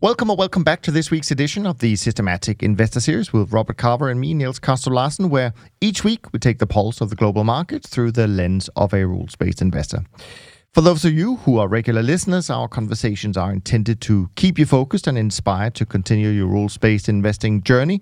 Welcome or welcome back to this week's edition of the Systematic Investor Series with Robert Carver and me, Niels Kaastrup-Larsen, where each week we take the pulse of the global markets through the lens of a rules-based investor. For those of you who are regular listeners, our conversations are intended to keep you focused and inspired to continue your rules-based investing journey.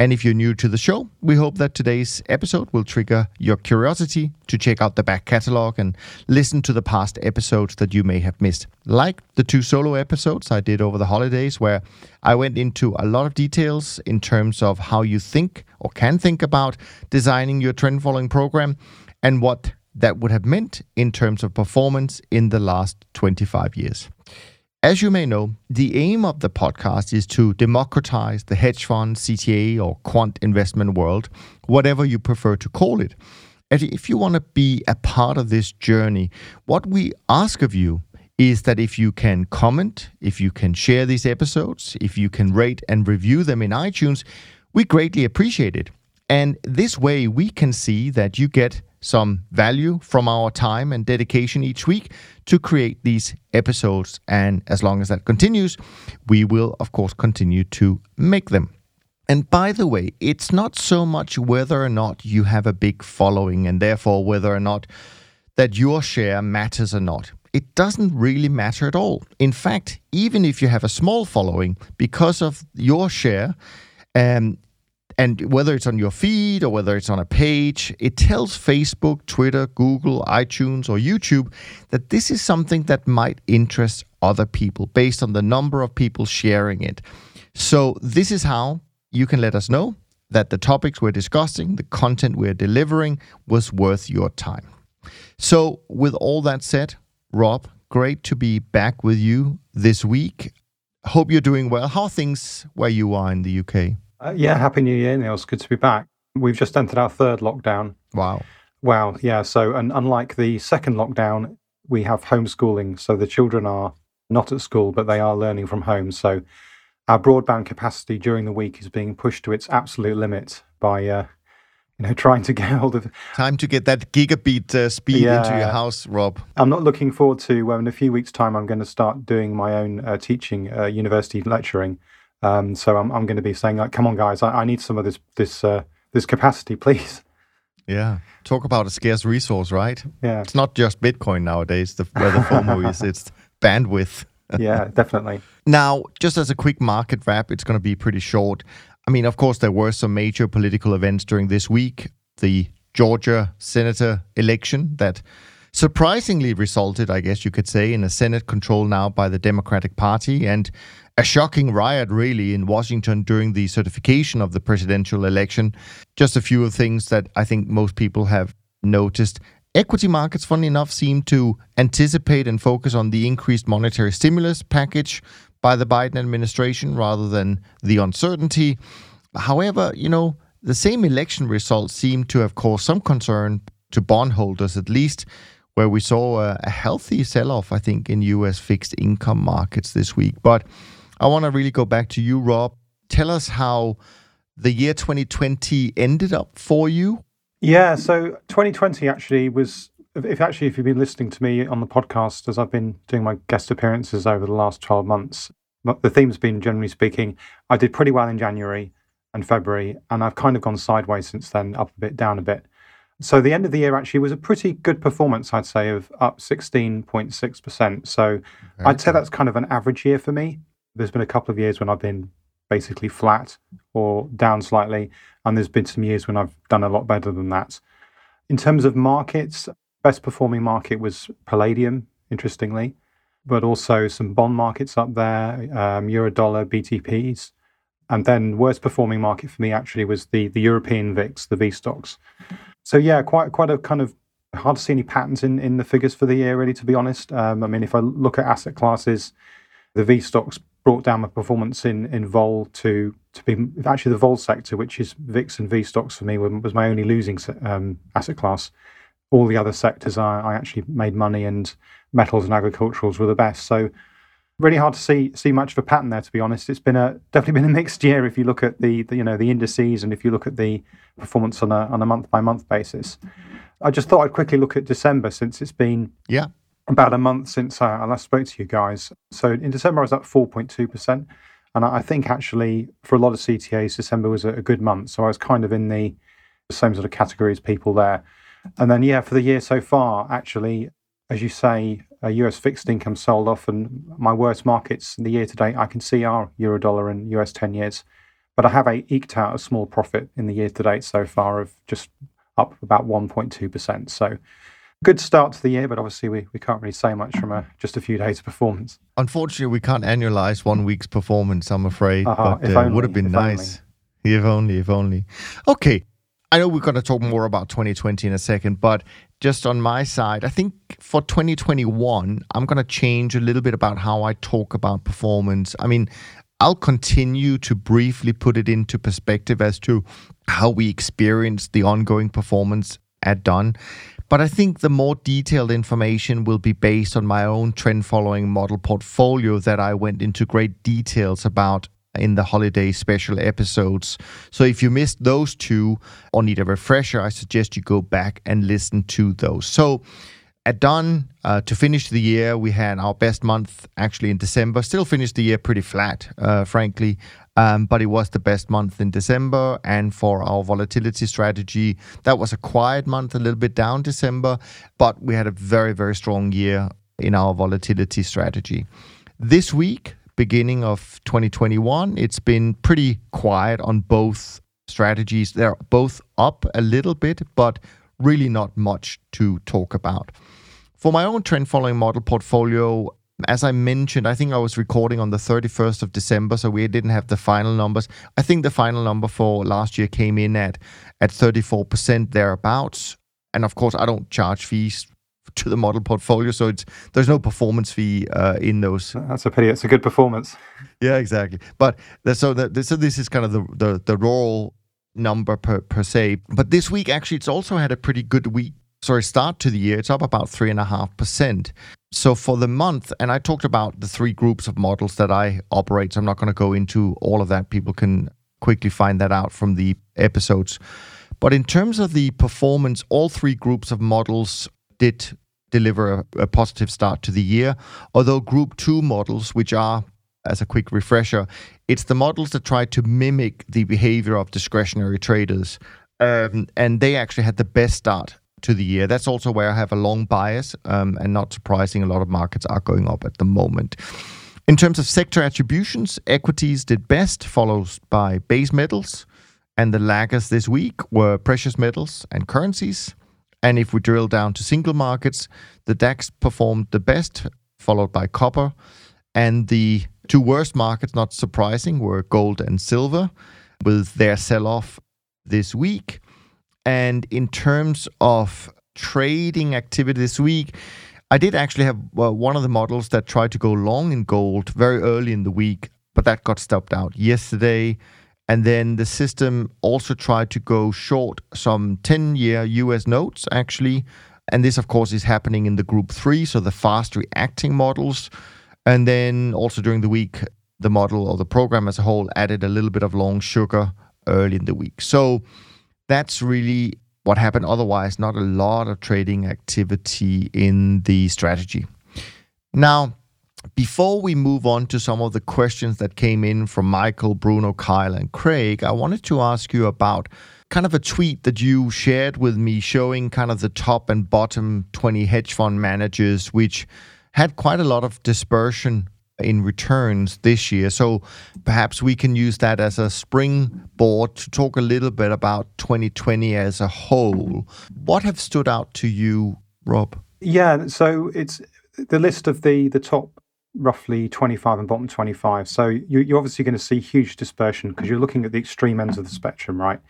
And if you're new to the show, we hope that today's episode will trigger your curiosity to check out the back catalog and listen to the past episodes that you may have missed, like the two solo episodes I did over the holidays, where I went into a lot of details in terms of how you think or can think about designing your trend following program and what that would have meant in terms of performance in the last 25 years. As you may know, the aim of the podcast is to democratize the hedge fund, CTA, or quant investment world, whatever you prefer to call it. And if you want to be a part of this journey, what we ask of you is that if you can comment, if you can share these episodes, if you can rate and review them in iTunes, we greatly appreciate it. And this way we can see that you get some value from our time and dedication each week to create these episodes. And as long as that continues, we will, of course, continue to make them. And by the way, it's not so much whether or not you have a big following and therefore whether or not that your share matters or not. It doesn't really matter at all. In fact, even if you have a small following, because of your share, and whether it's on your feed or whether it's on a page, it tells Facebook, Twitter, Google, iTunes, or YouTube that this is something that might interest other people based on the number of people sharing it. So this is how you can let us know that the topics we're discussing, the content we're delivering was worth your time. So with all that said, Rob, great to be back with you this week. Hope you're doing well. How are things where you are in the UK? Happy New Year, Niels. Good to be back. We've just entered our third lockdown. Wow, yeah. So, and unlike the second lockdown, we have homeschooling. So the children are not at school, but they are learning from home. So our broadband capacity during the week is being pushed to its absolute limit by, trying to get hold of... Time to get that gigabit speed into your house, Rob. I'm not looking forward to, in a few weeks' time, I'm going to start doing my own teaching, university lecturing. So I'm going to be saying, like, come on, guys, I need some of this capacity, please. Yeah. Talk about a scarce resource, right? Yeah. It's not just Bitcoin nowadays, where the FOMO is, it's bandwidth. Yeah, definitely. Now, just as a quick market wrap, it's going to be pretty short. I mean, of course, there were some major political events during this week. The Georgia senator election that surprisingly resulted, I guess you could say, in a Senate control now by the Democratic Party, and a shocking riot, really, in Washington during the certification of the presidential election. Just a few of things that I think most people have noticed. Equity markets, funnily enough, seem to anticipate and focus on the increased monetary stimulus package by the Biden administration rather than the uncertainty. However, the same election results seem to have caused some concern to bondholders, at least, where we saw a healthy sell-off, I think, in U.S. fixed income markets this week. But I want to really go back to you, Rob. Tell us how the year 2020 ended up for you. Yeah, so 2020 actually was, if you've been listening to me on the podcast, as I've been doing my guest appearances over the last 12 months, the theme's been, generally speaking, I did pretty well in January and February, and I've kind of gone sideways since then, up a bit, down a bit. So the end of the year actually was a pretty good performance, I'd say, of up 16.6%. So I'd say that's kind of an average year for me. There's been a couple of years when I've been basically flat or down slightly, and there's been some years when I've done a lot better than that. In terms of markets, best performing market was palladium, interestingly, but also some bond markets up there, Eurodollar, BTPs. And then worst performing market for me actually was the European VIX, the V-stocks. So yeah, quite a kind of hard to see any patterns in the figures for the year, really, to be honest. I mean, if I look at asset classes, the V-stocks brought down the performance in vol to be actually the vol sector, which is VIX and V stocks for me, was my only losing asset class. All the other sectors I actually made money, and metals and agriculturals were the best. So really hard to see much of a pattern there, to be honest. It's been definitely been a mixed year if you look at the indices and if you look at the performance on a month by month basis. I just thought I'd quickly look at December, since it's been about a month since I last spoke to you guys. So in December I was up 4.2%, and I think actually for a lot of CTAs December was a good month. So I was kind of in the same sort of category as people there. And then, for the year so far, actually, as you say, US fixed income sold off, and my worst markets in the year to date, I can see are euro dollar and US 10 years. But I have eked out a small profit in the year to date so far of just up about 1.2%. So good start to the year, but obviously we can't really say much from just a few days' performance. Unfortunately, we can't annualize one week's performance, I'm afraid. But it would have been nice. Only. If only. Okay. I know we're going to talk more about 2020 in a second, but just on my side, I think for 2021, I'm going to change a little bit about how I talk about performance. I mean, I'll continue to briefly put it into perspective as to how we experience the ongoing performance at Dunn. But I think the more detailed information will be based on my own trend-following model portfolio that I went into great details about in the holiday special episodes. So if you missed those two or need a refresher, I suggest you go back and listen to those. So at Dunn, to finish the year, we had our best month actually in December. Still finished the year pretty flat, frankly. But it was the best month in December. And for our volatility strategy, that was a quiet month, a little bit down December. But we had a very, very strong year in our volatility strategy. This week, beginning of 2021, it's been pretty quiet on both strategies. They're both up a little bit, but really not much to talk about. For my own trend following model portfolio, as I mentioned, I think I was recording on the 31st of December, so we didn't have the final numbers. I think the final number for last year came in at 34% thereabouts. And of course, I don't charge fees to the model portfolio, so there's no performance fee in those. That's a pity. It's a good performance. Yeah, exactly. But so this is kind of the raw number per se. But this week, actually, it's also had a pretty good start to the year. It's up about 3.5%. So for the month, and I talked about the three groups of models that I operate, so I'm not going to go into all of that. People can quickly find that out from the episodes. But in terms of the performance, all three groups of models did deliver a positive start to the year, although Group 2 models, which are, as a quick refresher, it's the models that try to mimic the behavior of discretionary traders, and they actually had the best start to the year. That's also where I have a long bias, and not surprising, a lot of markets are going up at the moment. In terms of sector attributions, equities did best, followed by base metals, and the laggers this week were precious metals and currencies. And if we drill down to single markets, the DAX performed the best, followed by copper. And the two worst markets, not surprising, were gold and silver, with their sell-off this week. And in terms of trading activity this week, I did actually have one of the models that tried to go long in gold very early in the week, but that got stopped out yesterday. And then the system also tried to go short some 10-year US notes, actually. And this, of course, is happening in the Group 3, so the fast-reacting models. And then also during the week, the model or the program as a whole added a little bit of long sugar early in the week. So that's really what happened. Otherwise, not a lot of trading activity in the strategy. Now, before we move on to some of the questions that came in from Michael, Bruno, Kyle, and Craig, I wanted to ask you about kind of a tweet that you shared with me showing kind of the top and bottom 20 hedge fund managers, which had quite a lot of dispersion in returns this year. So perhaps we can use that as a springboard to talk a little bit about 2020 as a whole. What have stood out to you, Rob? Yeah, so it's the list of the top roughly 25 and bottom 25. So you're obviously going to see huge dispersion because you're looking at the extreme ends of the spectrum, right?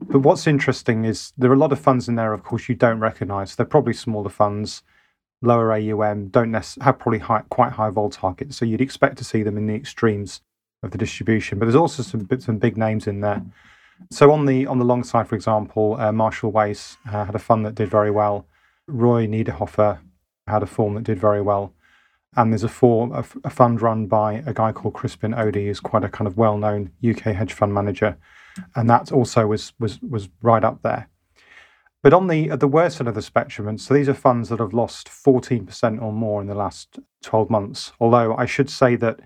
But what's interesting is there are a lot of funds in there, of course, you don't recognize. They're probably smaller funds. lower AUM, don't have probably quite high vol targets. So you'd expect to see them in the extremes of the distribution. But there's also some big names in there. So on the long side, for example, Marshall Wace had a fund that did very well. Roy Niederhofer had a form that did very well. And there's a fund run by a guy called Crispin Odey, who's quite a kind of well-known UK hedge fund manager. And that also was right up there. But on the worst end of the spectrum, and so these are funds that have lost 14% or more in the last 12 months. Although I should say that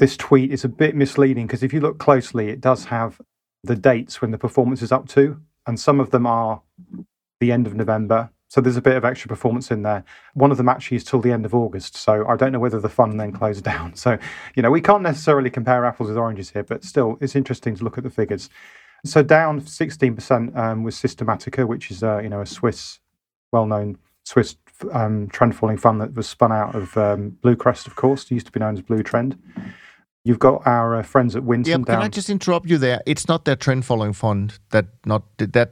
this tweet is a bit misleading, because if you look closely, it does have the dates when the performance is up to, and some of them are the end of November. So there's a bit of extra performance in there. One of them actually is till the end of August. So I don't know whether the fund then closed down. So, we can't necessarily compare apples with oranges here, but still, it's interesting to look at the figures. So down 16% was Systematica, which is a Swiss, well-known Swiss trend following fund that was spun out of Bluecrest, of course. It used to be known as Blue Trend. You've got our friends at Winton. Yeah, can I just interrupt you there? It's not their trend-following fund that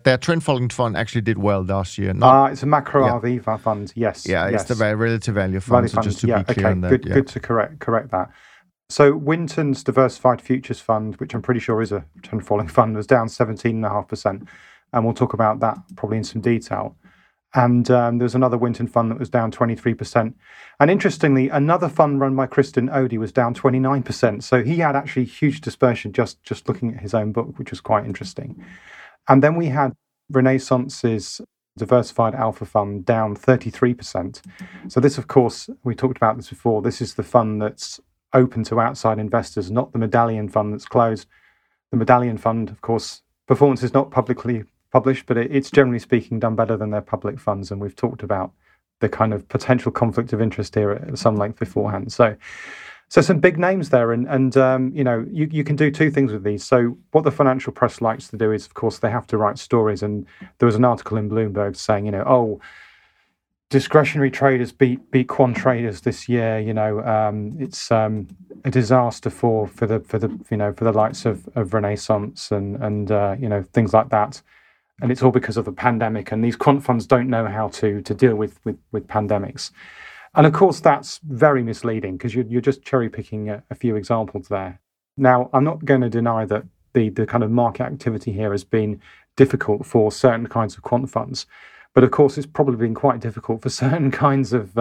their trend-following fund actually did well last year. It's a macro RV fund. Yes. Yeah, yes. It's the relative value fund. So just to be clear on that. Good to correct that. So Winton's Diversified Futures Fund, which I'm pretty sure is a trend-following fund, was down 17.5%, and we'll talk about that probably in some detail. And there's another Winton fund that was down 23%. And interestingly, another fund run by Crispin Odey was down 29%. So he had actually huge dispersion just looking at his own book, which was quite interesting. And then we had Renaissance's Diversified Alpha Fund down 33%. So this, of course, we talked about this before. This is the fund that's open to outside investors, not the Medallion fund that's closed. The Medallion fund, of course, performance is not publicly published, but it's generally speaking done better than their public funds, and we've talked about the kind of potential conflict of interest here at some length beforehand. So some big names there, and you can do two things with these. So what the financial press likes to do is, of course, they have to write stories, and there was an article in Bloomberg saying, discretionary traders beat quant traders this year. It's a disaster for the likes of Renaissance and things like that. And it's all because of the pandemic, and these quant funds don't know how to deal with pandemics. And of course, that's very misleading, because you're just cherry picking a few examples there. Now, I'm not going to deny that the kind of market activity here has been difficult for certain kinds of quant funds. But of course, it's probably been quite difficult for certain kinds of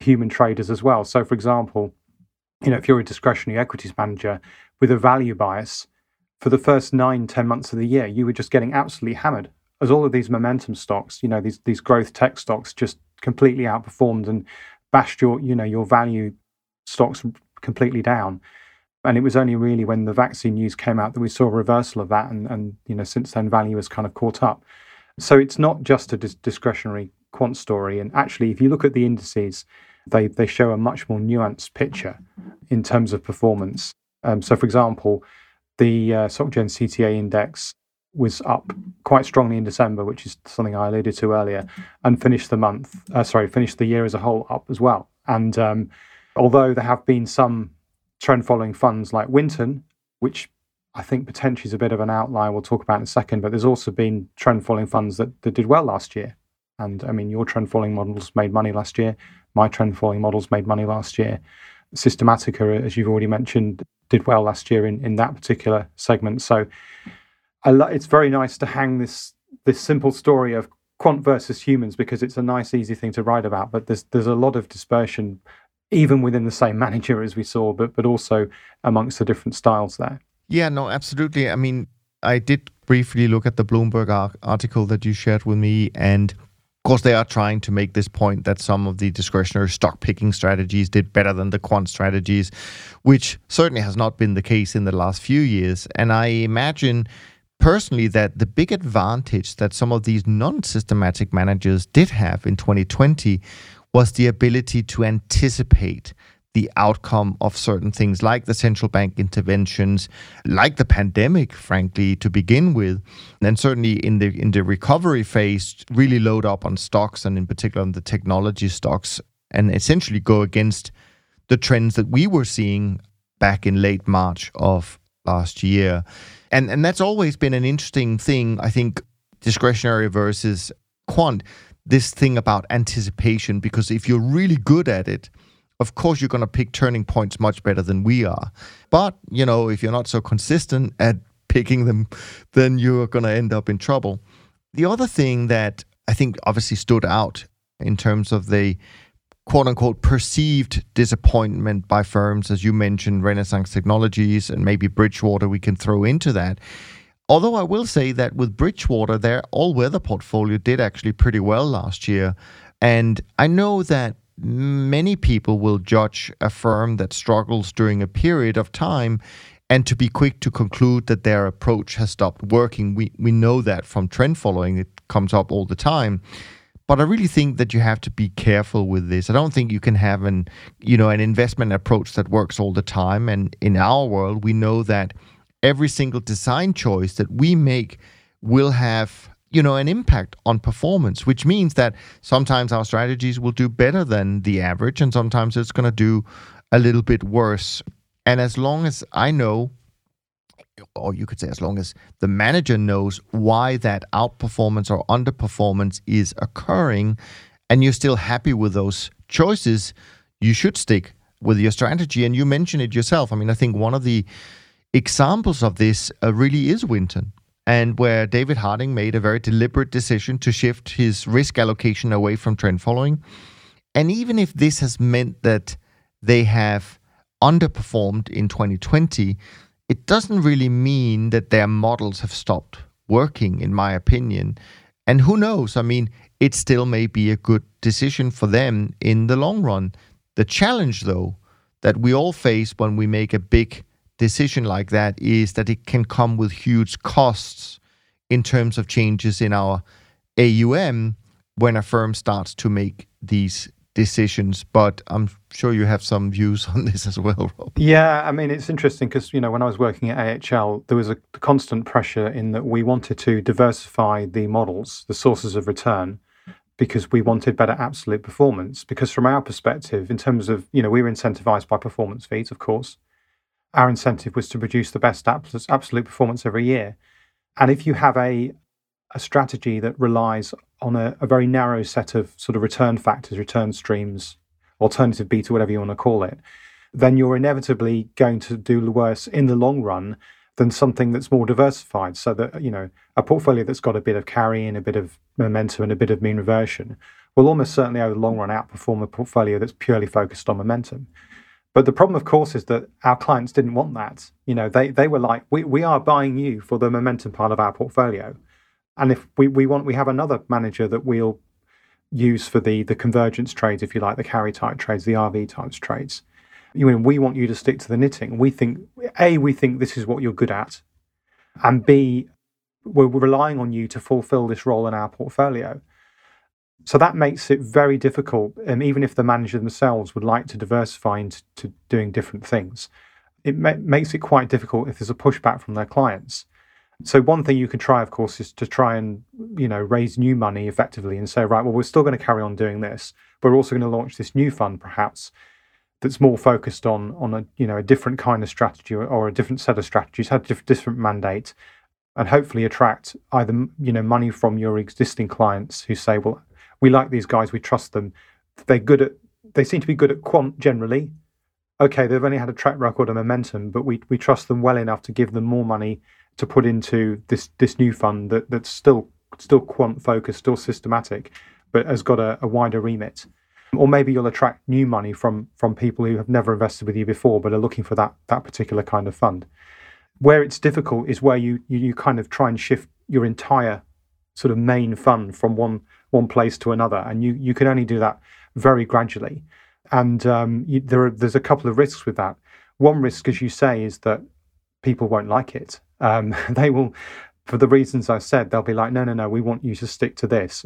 human traders as well. So for example, if you're a discretionary equities manager with a value bias, for the first 9-10 months of the year, you were just getting absolutely hammered, as all of these momentum stocks, these growth tech stocks, just completely outperformed and bashed your value stocks completely down. And it was only really when the vaccine news came out that we saw a reversal of that, and since then value has kind of caught up. So it's not just a discretionary quant story. And actually, if you look at the indices, they show a much more nuanced picture in terms of performance. So for example, the SocGen CTA index was up quite strongly in December, which is something I alluded to earlier, and finished the year as a whole up as well. And although there have been some trend-following funds like Winton, which I think potentially is a bit of an outlier, we'll talk about in a second, but there's also been trend-following funds that did well last year. And I mean, your trend-following models made money last year. My trend-following models made money last year. Systematica, as you've already mentioned, did well last year in that particular segment. So it's very nice to hang this simple story of quant versus humans, because it's a nice, easy thing to write about. But there's a lot of dispersion, even within the same manager, as we saw, but also amongst the different styles there. Yeah, no, absolutely. I mean, I did briefly look at the Bloomberg article that you shared with me, and of course, they are trying to make this point that some of the discretionary stock picking strategies did better than the quant strategies, which certainly has not been the case in the last few years. And I imagine personally that the big advantage that some of these non-systematic managers did have in 2020 was the ability to anticipate the outcome of certain things, like the central bank interventions, like the pandemic, frankly, to begin with. And certainly in the recovery phase, really load up on stocks, and in particular on the technology stocks, and essentially go against the trends that we were seeing back in late March of last year. And that's always been an interesting thing, I think, discretionary versus quant. this thing about anticipation, because if you're really good at it, of course you're going to pick turning points much better than we are. But, you know, if you're not so consistent at picking them, then you're going to end up in trouble. The other thing that I think obviously stood out in terms of the quote-unquote perceived disappointment by firms, as you mentioned, Renaissance Technologies and maybe Bridgewater we can throw into that. Although I will say that with Bridgewater, their all-weather portfolio did actually pretty well last year. And I know that many people will judge a firm that struggles during a period of time and to be quick to conclude that their approach has stopped working. We know that from trend following. It comes up all the time. But I really think that you have to be careful with this. I don't think you can have an investment approach that works all the time. And in our world, we know that every single design choice that we make will have, an impact on performance, which means that sometimes our strategies will do better than the average, and sometimes it's going to do a little bit worse. And as long as I know, or you could say as long as the manager knows why that outperformance or underperformance is occurring, and you're still happy with those choices, you should stick with your strategy. And you mentioned it yourself. I mean, I think one of the examples of this really is Winton, and where David Harding made a very deliberate decision to shift his risk allocation away from trend following. And even if this has meant that they have underperformed in 2020, it doesn't really mean that their models have stopped working, in my opinion. And who knows? I mean, it still may be a good decision for them in the long run. The challenge, though, that we all face when we make a big decision like that is that it can come with huge costs in terms of changes in our AUM when a firm starts to make these decisions. But I'm sure you have some views on this as well, Rob. Yeah, I mean, it's interesting because, when I was working at AHL, there was a constant pressure in that we wanted to diversify the models, the sources of return, because we wanted better absolute performance. Because from our perspective, in terms of, we were incentivized by performance fees, of course. Our incentive was to produce the best absolute performance every year. And if you have a strategy that relies on a very narrow set of sort of return factors, return streams, alternative beta, whatever you want to call it, then you're inevitably going to do worse in the long run than something that's more diversified. So that, a portfolio that's got a bit of carry and a bit of momentum and a bit of mean reversion will almost certainly over the long run outperform a portfolio that's purely focused on momentum. But the problem, of course, is that our clients didn't want that. They were like, we are buying you for the momentum part of our portfolio. And if we have another manager that we'll use for the convergence trades, if you like, the carry type trades, the RV types trades. We want you to stick to the knitting. We think this is what you're good at. And B, we're relying on you to fulfill this role in our portfolio. So that makes it very difficult, even if the manager themselves would like to diversify into doing different things. It makes it quite difficult if there's a pushback from their clients. So one thing you can try, of course, is to try and, raise new money effectively and say, right, well, we're still going to carry on doing this, but we're also going to launch this new fund, perhaps, that's more focused on a different kind of strategy or a different set of strategies, have a different mandate, and hopefully attract either, money from your existing clients who say, well, we like these guys, we trust them. They seem to be good at quant generally. Okay, they've only had a track record of momentum, but we trust them well enough to give them more money to put into this new fund that's still quant focused, still systematic, but has got a wider remit. Or maybe you'll attract new money from people who have never invested with you before but are looking for that particular kind of fund. Where it's difficult is where you kind of try and shift your entire sort of main fund from one place to another, and you can only do that very gradually. And there's a couple of risks with that. One risk, as you say, is that people won't like it. They will, for the reasons I said, they'll be like, no, we want you to stick to this.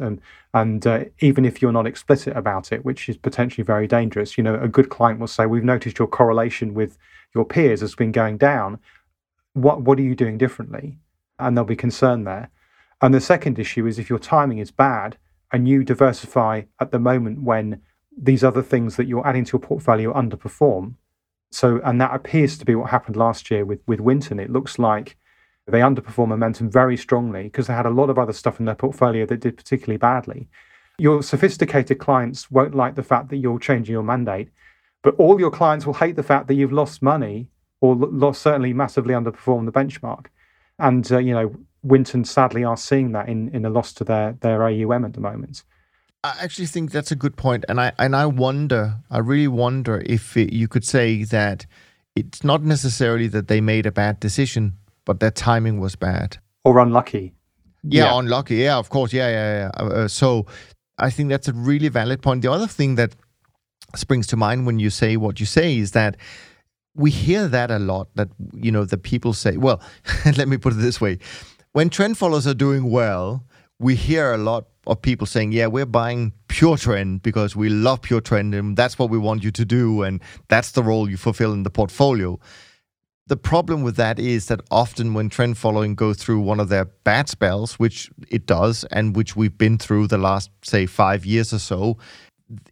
And even if you're not explicit about it, which is potentially very dangerous, a good client will say, we've noticed your correlation with your peers has been going down. What are you doing differently? And they'll be concerned there. And the second issue is if your timing is bad and you diversify at the moment when these other things that you're adding to your portfolio underperform. So, and that appears to be what happened last year with Winton. It looks like they underperformed momentum very strongly because they had a lot of other stuff in their portfolio that did particularly badly. Your sophisticated clients won't like the fact that you're changing your mandate, but all your clients will hate the fact that you've lost money or certainly massively underperformed the benchmark. And, Winton sadly are seeing that in a loss to their AUM at the moment. I actually think that's a good point. And I really wonder if you could say that it's not necessarily that they made a bad decision, but their timing was bad. Or unlucky. Yeah. Unlucky. Yeah, of course. Yeah. So I think that's a really valid point. The other thing that springs to mind when you say what you say is that we hear that a lot, that, the people say, well, let me put it this way. When trend followers are doing well, we hear a lot of people saying, yeah, we're buying pure trend because we love pure trend and that's what we want you to do and that's the role you fulfill in the portfolio. The problem with that is that often when trend following goes through one of their bad spells, which it does and which we've been through the last, say, 5 years or so,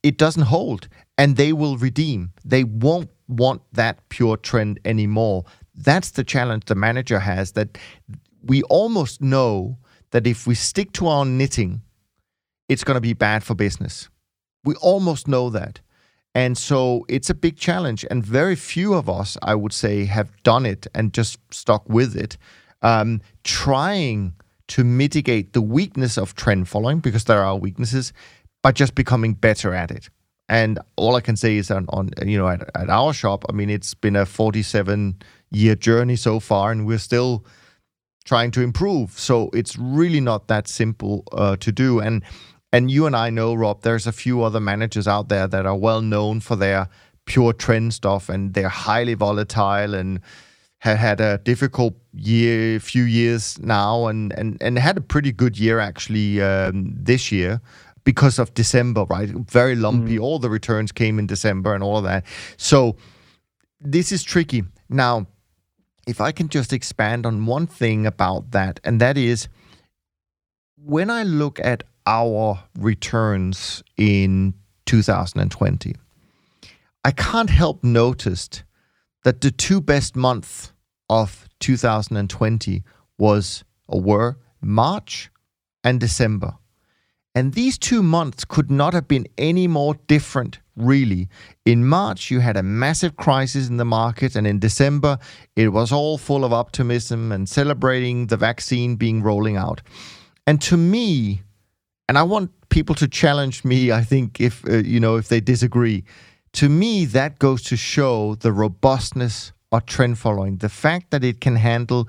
it doesn't hold and they will redeem. They won't want that pure trend anymore. That's the challenge the manager has, that we almost know that if we stick to our knitting, it's going to be bad for business. We almost know that. And so it's a big challenge. And very few of us, I would say, have done it and just stuck with it, trying to mitigate the weakness of trend following, because there are weaknesses, by just becoming better at it. And all I can say is at our shop, it's been a 47-year journey so far, and we're still trying to improve. So it's really not that simple to do. And you and I know, Rob, there's a few other managers out there that are well known for their pure trend stuff, and they're highly volatile and have had a difficult few years now, and had a pretty good year actually this year because of December, right? Very lumpy. All the returns came in December and all of that. So this is tricky. Now, if I can just expand on one thing about that, and that is when I look at our returns in 2020, I can't help notice that the two best months of 2020 were March and December. And these 2 months could not have been any more different, really. In March, you had a massive crisis in the market, and in December, it was all full of optimism and celebrating the vaccine being rolling out. And to me, and I want people to challenge me, I think, if they disagree, to me, that goes to show the robustness of trend following, the fact that it can handle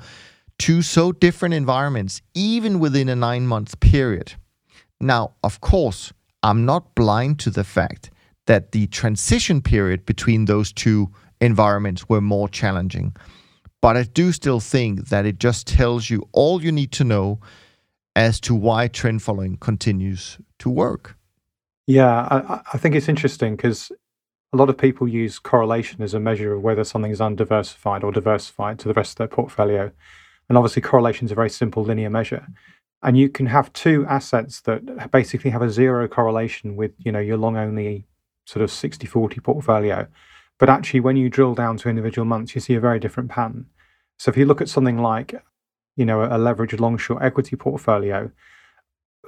two so different environments, even within a 9-month period. Now, of course, I'm not blind to the fact that the transition period between those two environments were more challenging. But I do still think that it just tells you all you need to know as to why trend following continues to work. Yeah, I think it's interesting because a lot of people use correlation as a measure of whether something is undiversified or diversified to the rest of their portfolio. And obviously, correlation is a very simple linear measure. And you can have two assets that basically have a zero correlation with, your long-only sort of 60-40 portfolio. But actually, when you drill down to individual months, you see a very different pattern. So if you look at something like, a leveraged long-short equity portfolio,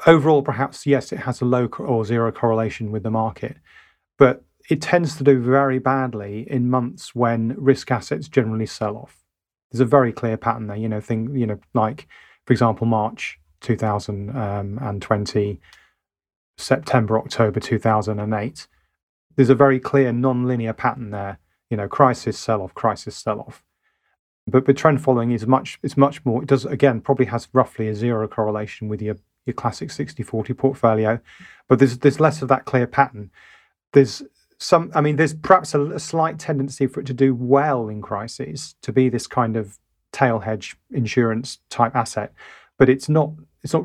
overall, perhaps, yes, it has a low or zero correlation with the market. But it tends to do very badly in months when risk assets generally sell off. There's a very clear pattern there, like, for example, March 2020, September, October 2008. There's a very clear non-linear pattern there, crisis sell-off. But trend following is much more, it does, again, probably has roughly a zero correlation with your classic 60-40 portfolio, but there's less of that clear pattern. There's perhaps a slight tendency for it to do well in crises, to be this kind of tail hedge insurance type asset, but it's not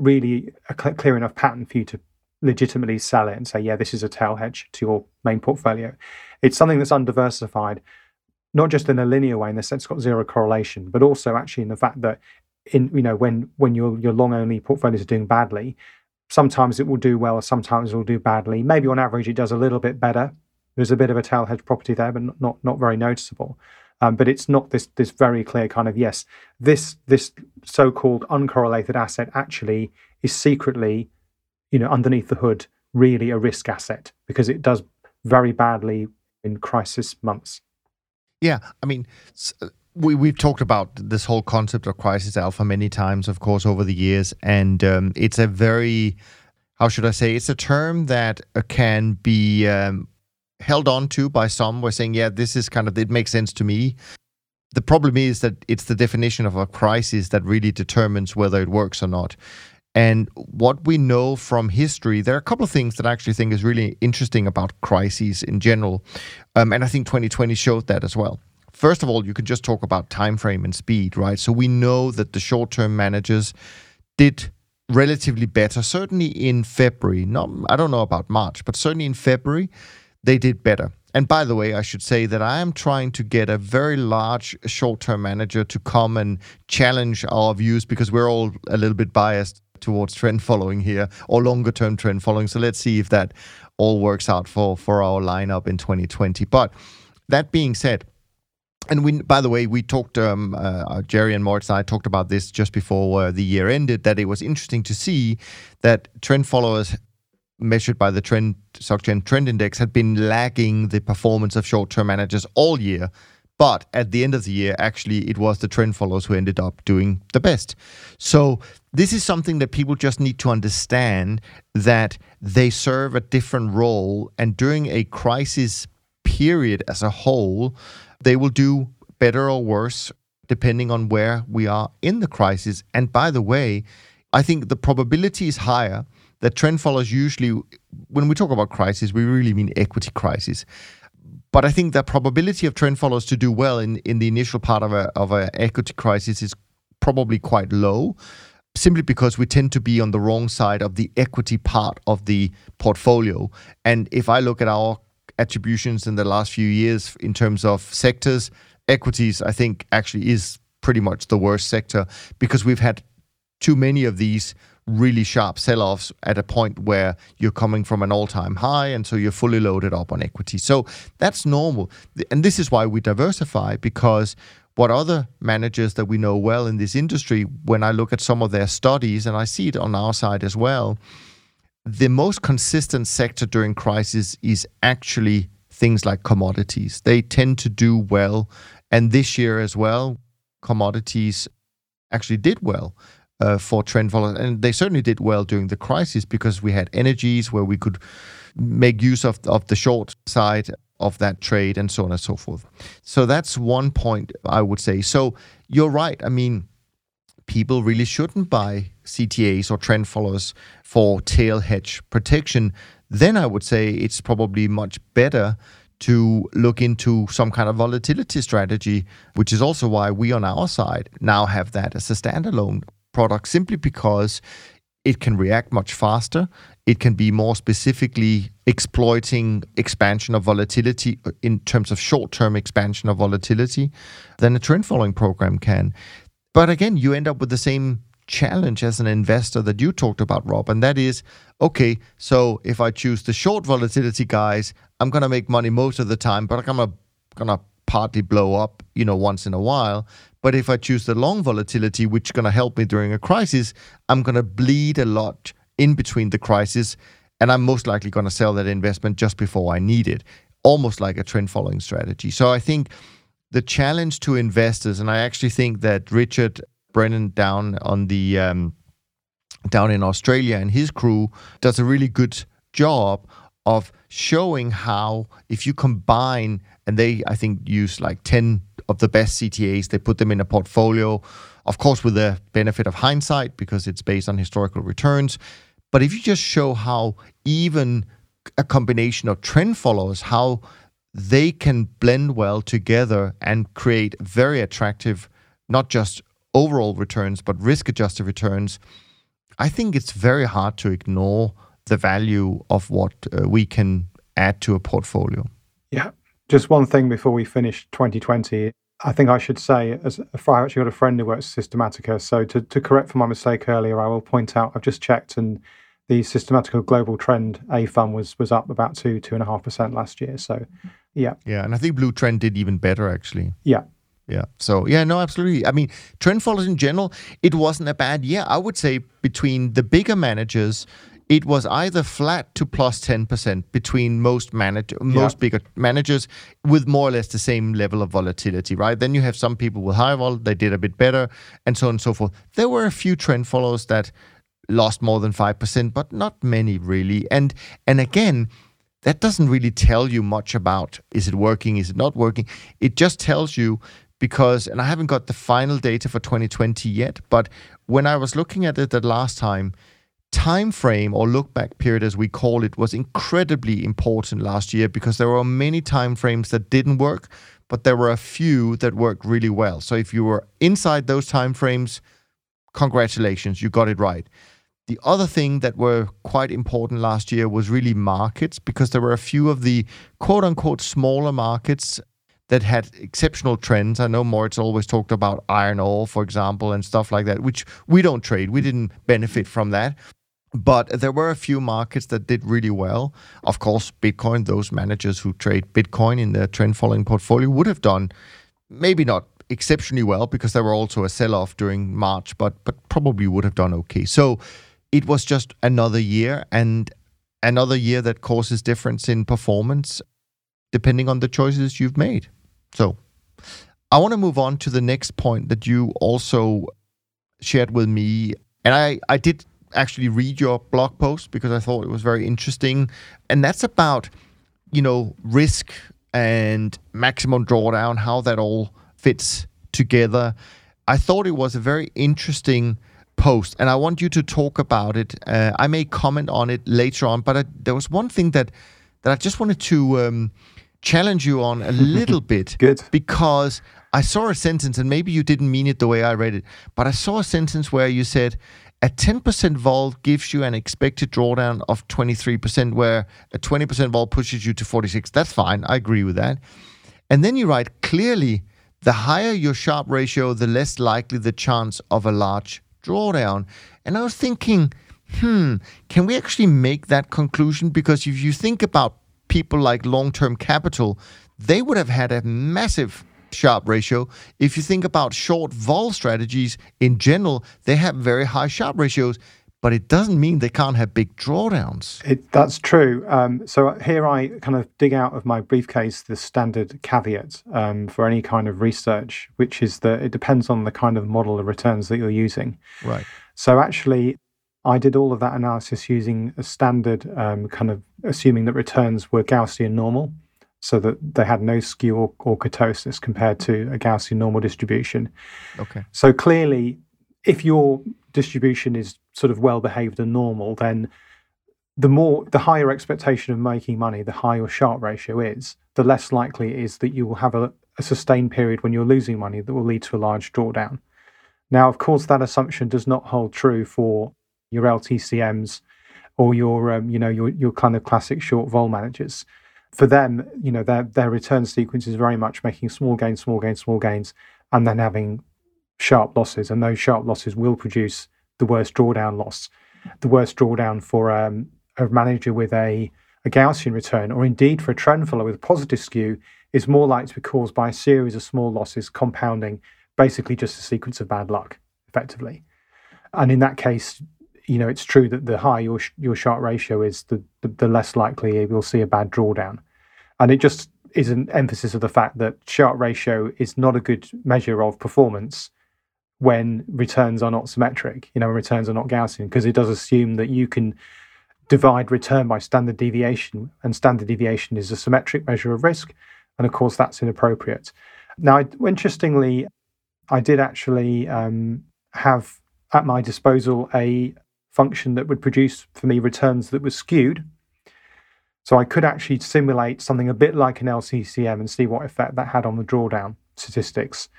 really a clear enough pattern for you to legitimately sell it and say, yeah, this is a tail hedge to your main portfolio. It's something that's undiversified, not just in a linear way in the sense it's got zero correlation, but also actually in the fact that when your long-only portfolios are doing badly, sometimes it will do well, sometimes it will do badly. Maybe on average it does a little bit better. There's a bit of a tail hedge property there, but not very noticeable. But it's not this very clear kind of, yes, this so-called uncorrelated asset actually is secretly, underneath the hood, really a risk asset because it does very badly in crisis months. Yeah, I mean, we've talked about this whole concept of crisis alpha many times, of course, over the years. And it's a very, how should I say, it's a term that can be held on to by some. We're saying, yeah, this is kind of, it makes sense to me. The problem is that it's the definition of a crisis that really determines whether it works or not. And what we know from history, there are a couple of things that I actually think is really interesting about crises in general. And I think 2020 showed that as well. First of all, you can just talk about time frame and speed, right? So we know that the short-term managers did relatively better, certainly in February. Not, I don't know about March, but certainly in February, they did better. And by the way, I should say that I am trying to get a very large short-term manager to come and challenge our views because we're all a little bit biased towards trend following here or longer-term trend following. So let's see if that all works out for our lineup in 2020. But that being said, and we, by the way, we talked, Jerry and Moritz and I talked about this just before the year ended, that it was interesting to see that trend followers measured by the trend SocGen Trend Index had been lagging the performance of short-term managers all year. But at the end of the year, actually, it was the trend followers who ended up doing the best. So this is something that people just need to understand, that they serve a different role. And during a crisis period as a whole, they will do better or worse depending on where we are in the crisis. And by the way, I think the probability is higher that trend followers usually, when we talk about crisis, we really mean equity crisis. But I think the probability of trend followers to do well in the initial part of an equity crisis is probably quite low, simply because we tend to be on the wrong side of the equity part of the portfolio. And if I look at our attributions in the last few years in terms of sectors, equities, I think actually is pretty much the worst sector because we've had too many of these really sharp sell-offs at a point where you're coming from an all-time high, and so you're fully loaded up on equity. So that's normal. And this is why we diversify, because what other managers that we know well in this industry, when I look at some of their studies, and I see it on our side as well, the most consistent sector during crisis is actually things like commodities. They tend to do well. And this year as well, commodities actually did well. For trend followers. And they certainly did well during the crisis because we had energies where we could make use of the short side of that trade and so on and so forth. So that's one point I would say. So you're right. I mean, people really shouldn't buy CTAs or trend followers for tail hedge protection. Then I would say it's probably much better to look into some kind of volatility strategy, which is also why we on our side now have that as a standalone product, simply because it can react much faster. It can be more specifically exploiting expansion of volatility in terms of short-term expansion of volatility than a trend following program can. But again, you end up with the same challenge as an investor that you talked about, Rob, and that is, okay, so if I choose the short volatility guys, I'm going to make money most of the time, but I'm going to partly blow up, once in a while. But if I choose the long volatility, which is going to help me during a crisis, I'm going to bleed a lot in between the crisis, and I'm most likely going to sell that investment just before I need it, almost like a trend-following strategy. So I think the challenge to investors, and I actually think that Richard Brennan down in Australia and his crew does a really good job of showing how, if you combine, and they, I think, use like 10 of the best CTAs, they put them in a portfolio, of course, with the benefit of hindsight, because it's based on historical returns. But if you just show how even a combination of trend followers, how they can blend well together and create very attractive, not just overall returns, but risk-adjusted returns, I think it's very hard to ignore the value of what we can add to a portfolio. Yeah. Just one thing before we finish 2020, I think I should say, I actually got a friend who works at Systematica, so to correct for my mistake earlier, I will point out, I've just checked, and the Systematica Global Trend A Fund was up about 2.5% last year, so yeah. Yeah, and I think Blue Trend did even better, actually. Yeah. Yeah. So, yeah, no, absolutely. I mean, trend followers in general, it wasn't a bad year. I would say between the bigger managers, it was either flat to plus 10% between most bigger managers with more or less the same level of volatility, right? Then you have some people with high vol, they did a bit better, and so on and so forth. There were a few trend followers that lost more than 5%, but not many really. And again, that doesn't really tell you much about, is it working, is it not working? It just tells you because, and I haven't got the final data for 2020 yet, but when I was looking at it the last time frame or look-back period, as we call it, was incredibly important last year because there were many time frames that didn't work, but there were a few that worked really well. So if you were inside those time frames, congratulations, you got it right. The other thing that were quite important last year was really markets, because there were a few of the quote-unquote smaller markets that had exceptional trends. I know Moritz always talked about iron ore, for example, and stuff like that, which we don't trade. We didn't benefit from that. But there were a few markets that did really well. Of course, Bitcoin, those managers who trade Bitcoin in their trend-following portfolio would have done maybe not exceptionally well because there were also a sell-off during March, but probably would have done okay. So it was just another year, and another year that causes difference in performance depending on the choices you've made. So I want to move on to the next point that you also shared with me. And I did actually read your blog post because I thought it was very interesting. And that's about, risk and maximum drawdown, how that all fits together. I thought it was a very interesting post, and I want you to talk about it. I may comment on it later on, but there was one thing that I just wanted to challenge you on a little bit. Good. Because I saw a sentence, and maybe you didn't mean it the way I read it, but I saw a sentence where you said a 10% vol gives you an expected drawdown of 23%, where a 20% vol pushes you to 46. That's fine. I agree with that. And then you write, clearly, the higher your Sharpe ratio, the less likely the chance of a large drawdown. And I was thinking, can we actually make that conclusion? Because if you think about people like long-term capital, they would have had a massive Sharpe ratio. If you think about short vol strategies in general, they have very high Sharpe ratios, but it doesn't mean they can't have big drawdowns. That's true. So here I kind of dig out of my briefcase the standard caveat for any kind of research, which is that it depends on the kind of model of returns that you're using. Right. So actually, I did all of that analysis using a standard kind of assuming that returns were Gaussian normal, so that they had no skew or kurtosis compared to a Gaussian normal distribution. Okay. So clearly, if your distribution is sort of well-behaved and normal, then the higher expectation of making money, the higher Sharpe ratio is, the less likely it is that you will have a sustained period when you're losing money that will lead to a large drawdown. Now, of course, that assumption does not hold true for your LTCMs or your kind of classic short vol managers. For them, their return sequence is very much making small gains, and then having Sharpe losses, and those Sharpe losses will produce the worst drawdown loss. The worst drawdown for a manager with a Gaussian return, or indeed for a trend follower with a positive skew, is more likely to be caused by a series of small losses compounding, basically just a sequence of bad luck, effectively. And in that case, it's true that the higher your Sharpe ratio is, the less likely we'll see a bad drawdown. And it just is an emphasis of the fact that Sharpe ratio is not a good measure of performance when returns are not symmetric, when returns are not Gaussian, because it does assume that you can divide return by standard deviation, and standard deviation is a symmetric measure of risk, and of course that's inappropriate. Now, interestingly, I did actually have at my disposal a function that would produce for me returns that was skewed. So I could actually simulate something a bit like an LCCM and see what effect that had on the drawdown statistics.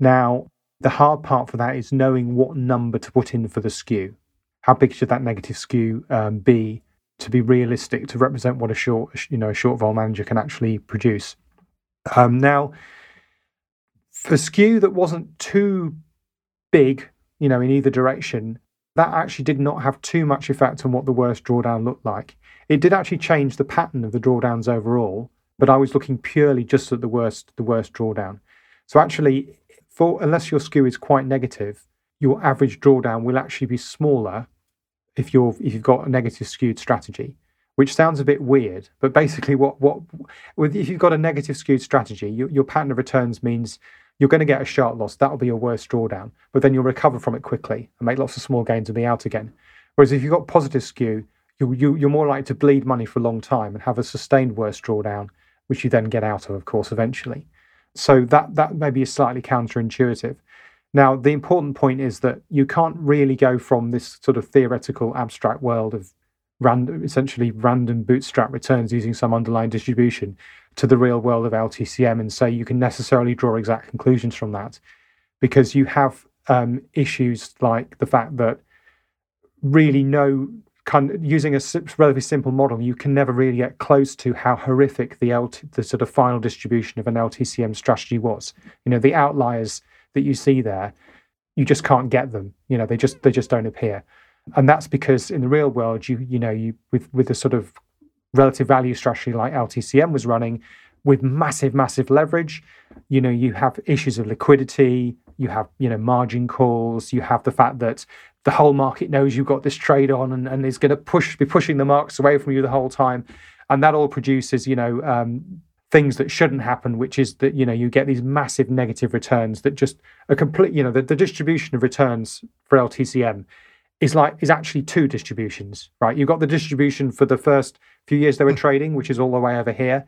Now, the hard part for that is knowing what number to put in for the skew. How big should that negative skew be to be realistic, to represent what a short vol manager can actually produce? Now, for skew that wasn't too big, in either direction, that actually did not have too much effect on what the worst drawdown looked like. It did actually change the pattern of the drawdowns overall, but I was looking purely just at the worst drawdown. So actually, unless your skew is quite negative, your average drawdown will actually be smaller if you've got a negative skewed strategy, which sounds a bit weird, but basically if you've got a negative skewed strategy, your pattern of returns means you're going to get a sharp loss. That'll be your worst drawdown, but then you'll recover from it quickly and make lots of small gains and be out again. Whereas if you've got positive skew, you're more likely to bleed money for a long time and have a sustained worst drawdown, which you then get out of course, eventually. So that maybe is slightly counterintuitive. Now, the important point is that you can't really go from this sort of theoretical abstract world of essentially random bootstrap returns using some underlying distribution to the real world of LTCM and say you can necessarily draw exact conclusions from that, because you have issues like the fact that really using a relatively simple model, you can never really get close to how horrific the sort of final distribution of an LTCM strategy was. You know, the outliers that you see there, you just can't get them. You know, they just don't appear, and that's because in the real world, with a sort of relative value strategy like LTCM was running, with massive leverage, you know, you have issues of liquidity, you have, you know, margin calls, you have the fact that the whole market knows you've got this trade on and is going to be pushing the marks away from you the whole time. And that all produces, you know, things that shouldn't happen, which is that, you know, you get these massive negative returns that just are complete, you know, the distribution of returns for LTCM is actually two distributions, right? You've got the distribution for the first few years they were trading, which is all the way over here,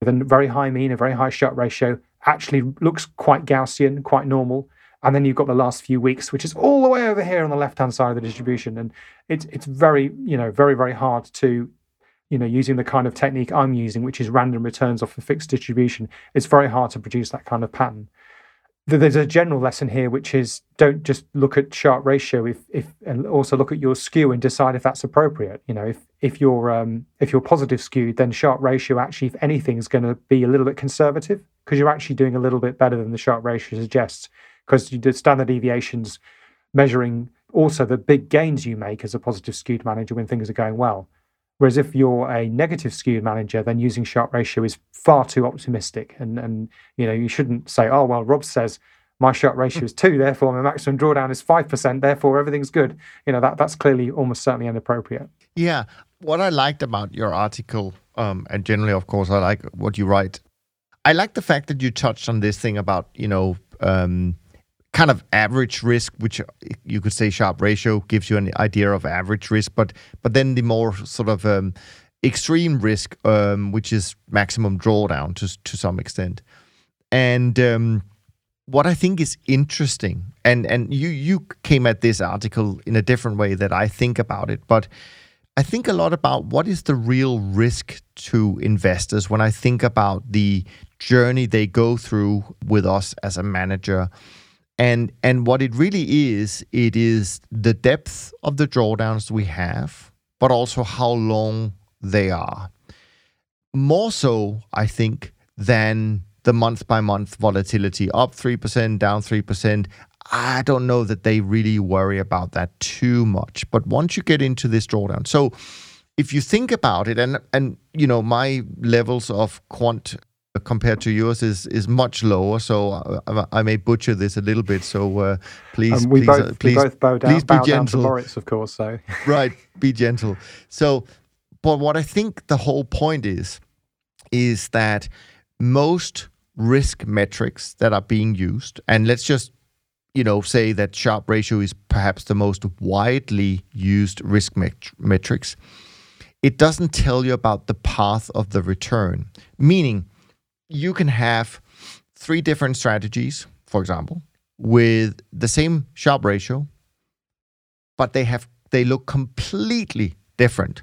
with a very high mean, a very high Sharpe ratio, actually looks quite Gaussian, quite normal. And then you've got the last few weeks, which is all the way over here on the left-hand side of the distribution. And it's very, you know, very, very hard to, you know, using the kind of technique I'm using, which is random returns off a fixed distribution, it's very hard to produce that kind of pattern. There's a general lesson here, which is don't just look at Sharpe ratio, and also look at your skew and decide if that's appropriate. You know, if you're positive skewed, then Sharpe ratio actually, if anything, is going to be a little bit conservative, because you're actually doing a little bit better than the Sharpe ratio suggests, because the standard deviations measuring also the big gains you make as a positive skewed manager when things are going well. Whereas if you're a negative skewed manager, then using Sharpe ratio is far too optimistic. And you know, you shouldn't say, oh, well, Rob says my Sharpe ratio is 2, therefore my maximum drawdown is 5%, therefore everything's good. You know, that's clearly almost certainly inappropriate. Yeah. What I liked about your article, and generally, of course, I like what you write. I like the fact that you touched on this thing about, you know, kind of average risk, which you could say Sharpe ratio gives you an idea of average risk, but then the more sort of extreme risk, which is maximum drawdown to some extent. And what I think is interesting, and you came at this article in a different way that I think about it, but I think a lot about what is the real risk to investors when I think about the journey they go through with us as a manager. And what it really is, it is the depth of the drawdowns we have, but also how long they are. More so, I think, than the month-by-month volatility, up 3%, down 3%. I don't know that they really worry about that too much. But once you get into this drawdown, so if you think about it, and you know, my levels of quant compared to yours is much lower, so I may butcher this a little bit, so please bow down to Moritz, of course, so right, be gentle. So, but what I think the whole point is that most risk metrics that are being used, and let's just, you know, say that Sharpe ratio is perhaps the most widely used risk metrics, it doesn't tell you about the path of the return, meaning you can have 3 different strategies, for example, with the same Sharpe ratio, but they look completely different.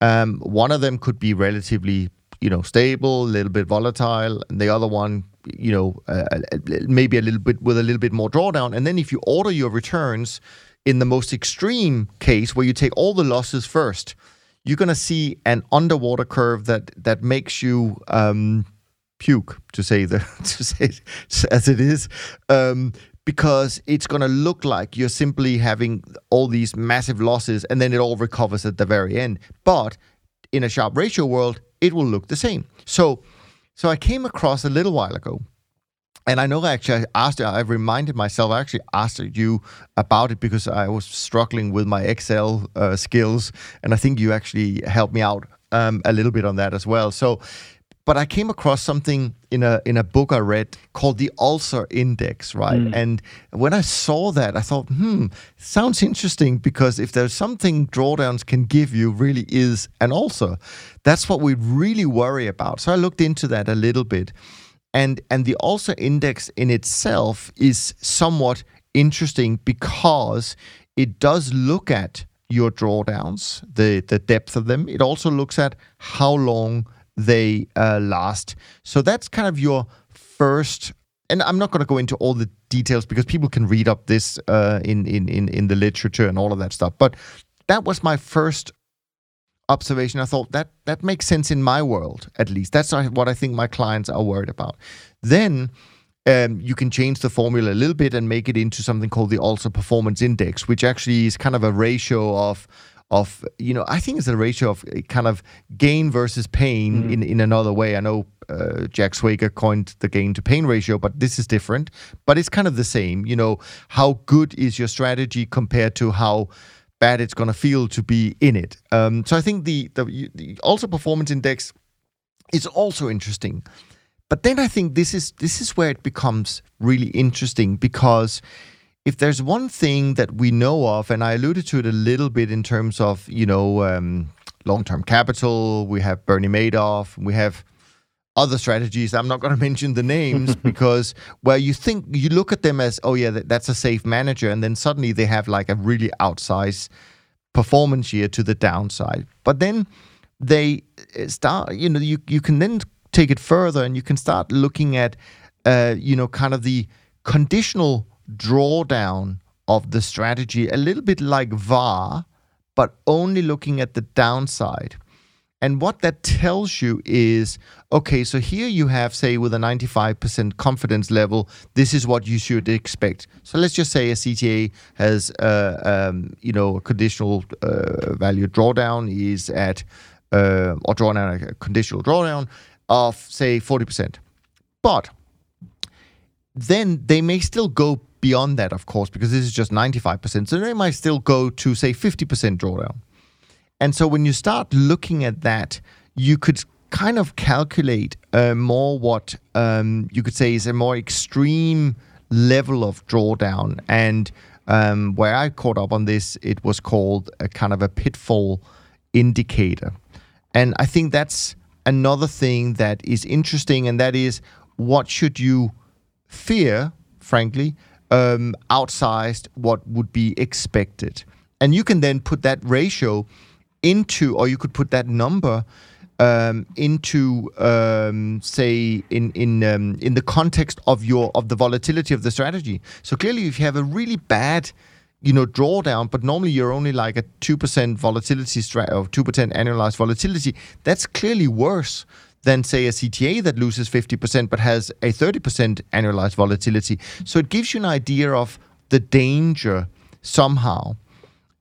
One of them could be relatively, you know, stable, a little bit volatile, and the other one, you know, maybe a little bit with a little bit more drawdown. And then if you order your returns in the most extreme case, where you take all the losses first, you're going to see an underwater curve that makes you puke, to say it as it is, because it's going to look like you're simply having all these massive losses, and then it all recovers at the very end. But in a Sharpe ratio world, it will look the same. So I came across a little while ago And I know actually I reminded myself, I asked you about it because I was struggling with my Excel skills. And I think you actually helped me out a little bit on that as well. So, but I came across something in a book I read called the Ulcer Index, right? Mm. And when I saw that, I thought, sounds interesting, because if there's something drawdowns can give you really is an ulcer. That's what we really worry about. So I looked into that a little bit. And the Ulcer Index in itself is somewhat interesting because it does look at your drawdowns, the depth of them. It also looks at how long they last. So that's kind of your first, and I'm not going to go into all the details because people can read up this in the literature and all of that stuff. But that was my first observation. I thought that makes sense in my world, at least. That's not what I think my clients are worried about. Then you can change the formula a little bit and make it into something called the Ulcer Performance Index, which actually is kind of a ratio of I think it's a ratio of kind of gain versus pain in another way. I know Jack Swagger coined the gain to pain ratio, but this is different. But it's kind of the same. How good is your strategy compared to how bad it's going to feel to be in it. So I think the Ulcer Performance Index is also interesting. But then I think this is where it becomes really interesting, because if there's one thing that we know of, and I alluded to it a little bit in terms of, long-term capital, we have Bernie Madoff, we have other strategies. I'm not going to mention the names because where you think you look at them as, oh yeah, that's a safe manager. And then suddenly they have like a really outsized performance year to the downside. But then they start, you can then take it further and you can start looking at, kind of the conditional drawdown of the strategy, a little bit like VAR, but only looking at the downside. And what that tells you is, okay, so here you have, say, with a 95% confidence level, this is what you should expect. So let's just say a CTA has, a conditional value drawdown is at, or drawdown, a conditional drawdown of, say, 40%. But then they may still go beyond that, of course, because this is just 95%. So they might still go to, say, 50% drawdown. And so when you start looking at that, you could kind of calculate more what you could say is a more extreme level of drawdown. And where I caught up on this, it was called a kind of a pitfall indicator. And I think that's another thing that is interesting, and that is what should you fear, frankly, outsized what would be expected. And you can then put that ratio into, or you could put that number into, say, in the context of the volatility of the strategy. So clearly, if you have a really bad, drawdown, but normally you're only like a 2% volatility or 2% annualized volatility, that's clearly worse than, say, a CTA that loses 50% but has a 30% annualized volatility. So it gives you an idea of the danger somehow,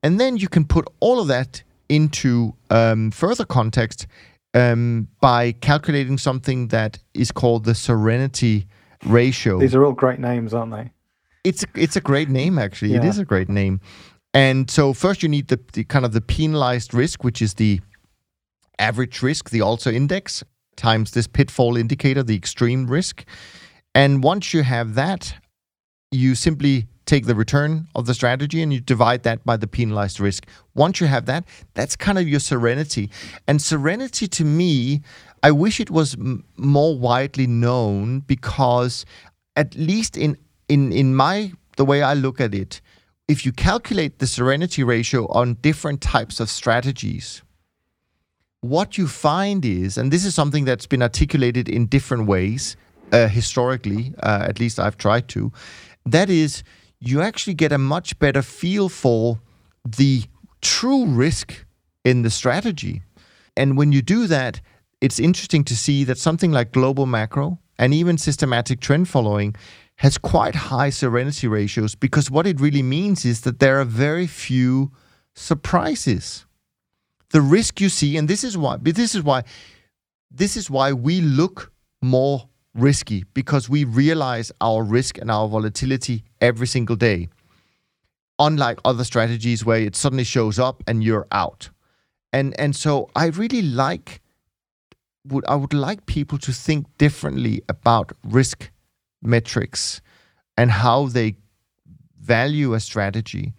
and then you can put all of that into further context by calculating something that is called the Serenity Ratio. These are all great names, aren't they? It's a great name, actually. Yeah. It is a great name. And so first you need the kind of the penalized risk, which is the average risk, the Ulcer Index, times this pitfall indicator, the extreme risk. And once you have that, you simply take the return of the strategy and you divide that by the penalized risk. Once you have that, that's kind of your serenity. And serenity, to me, I wish it was more widely known, because at least the way I look at it, if you calculate the serenity ratio on different types of strategies, what you find is, and this is something that's been articulated in different ways historically, at least I've tried to, that is, you actually get a much better feel for the true risk in the strategy. And when you do that, it's interesting to see that something like global macro and even systematic trend following has quite high serenity ratios, because what it really means is that there are very few surprises. The risk you see, and this is why we look more risky because we realize our risk and our volatility every single day. Unlike other strategies where it suddenly shows up and you're out. And so I really like, I would like people to think differently about risk metrics and how they value a strategy.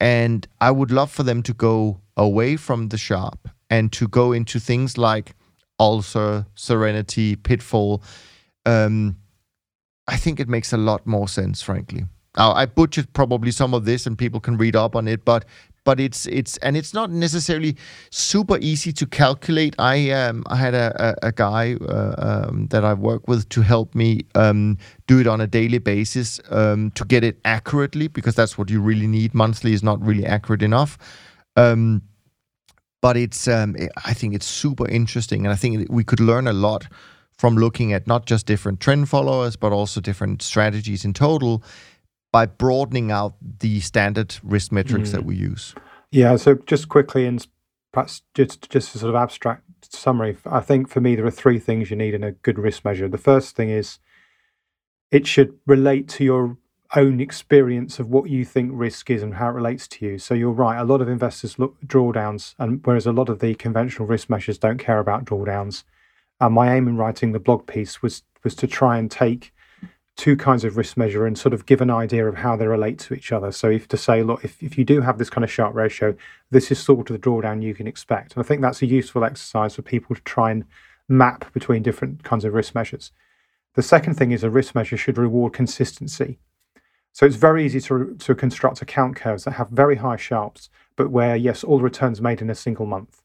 And I would love for them to go away from the sharp and to go into things like Ulcer, Serenity, Pitfall. I think it makes a lot more sense, frankly. Now, I butchered probably some of this and people can read up on it, but it's not necessarily super easy to calculate. I had a guy that I work with to help me do it on a daily basis to get it accurately, because that's what you really need. Monthly is not really accurate enough. But it's I think it's super interesting, and I think we could learn a lot from looking at not just different trend followers, but also different strategies in total, by broadening out the standard risk metrics that we use. Yeah, so just quickly, and perhaps just a sort of abstract summary, I think for me there are three things you need in a good risk measure. The first thing is it should relate to your own experience of what you think risk is and how it relates to you. So you're right, a lot of investors look at drawdowns, and whereas a lot of the conventional risk measures don't care about drawdowns. And my aim in writing the blog piece was to try and take two kinds of risk measure and sort of give an idea of how they relate to each other. So if to say, look, if you do have this kind of sharp ratio, this is sort of the drawdown you can expect. And I think that's a useful exercise for people to try and map between different kinds of risk measures. The second thing is a risk measure should reward consistency. So it's very easy to construct account curves that have very high sharps, but where, yes, all the returns made in a single month.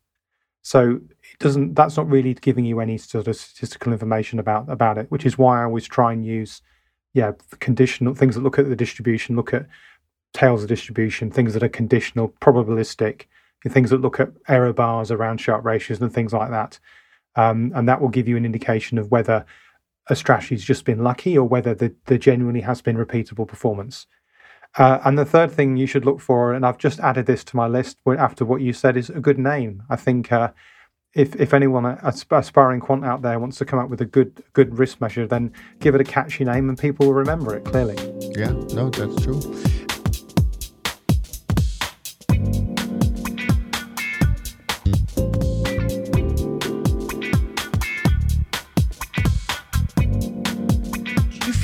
So it doesn't. That's not really giving you any sort of statistical information about it, which is why I always try and use conditional things that look at the distribution, look at tails of distribution, things that are conditional, probabilistic, things that look at error bars around sharp ratios and things like that. And that will give you an indication of whether a strategy's just been lucky or whether there genuinely has been repeatable performance. And the third thing you should look for, and I've just added this to my list after what you said, is a good name. I think if anyone aspiring quant out there wants to come up with a good risk measure, then give it a catchy name and people will remember it, clearly. Yeah, no, that's true.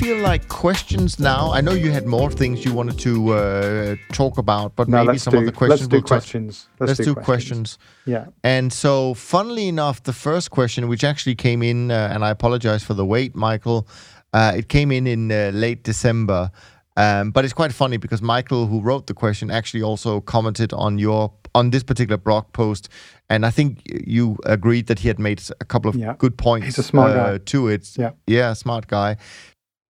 Like questions now. I know you had more things you wanted to talk about, but no, maybe some of the questions. Let's do questions. Yeah. And so, funnily enough, the first question, which actually came in, and I apologize for the wait, Michael. It came in late December, but it's quite funny because Michael, who wrote the question, actually also commented on this particular blog post, and I think you agreed that he had made a couple of good points. He's a smart guy. To it. Yeah, smart guy.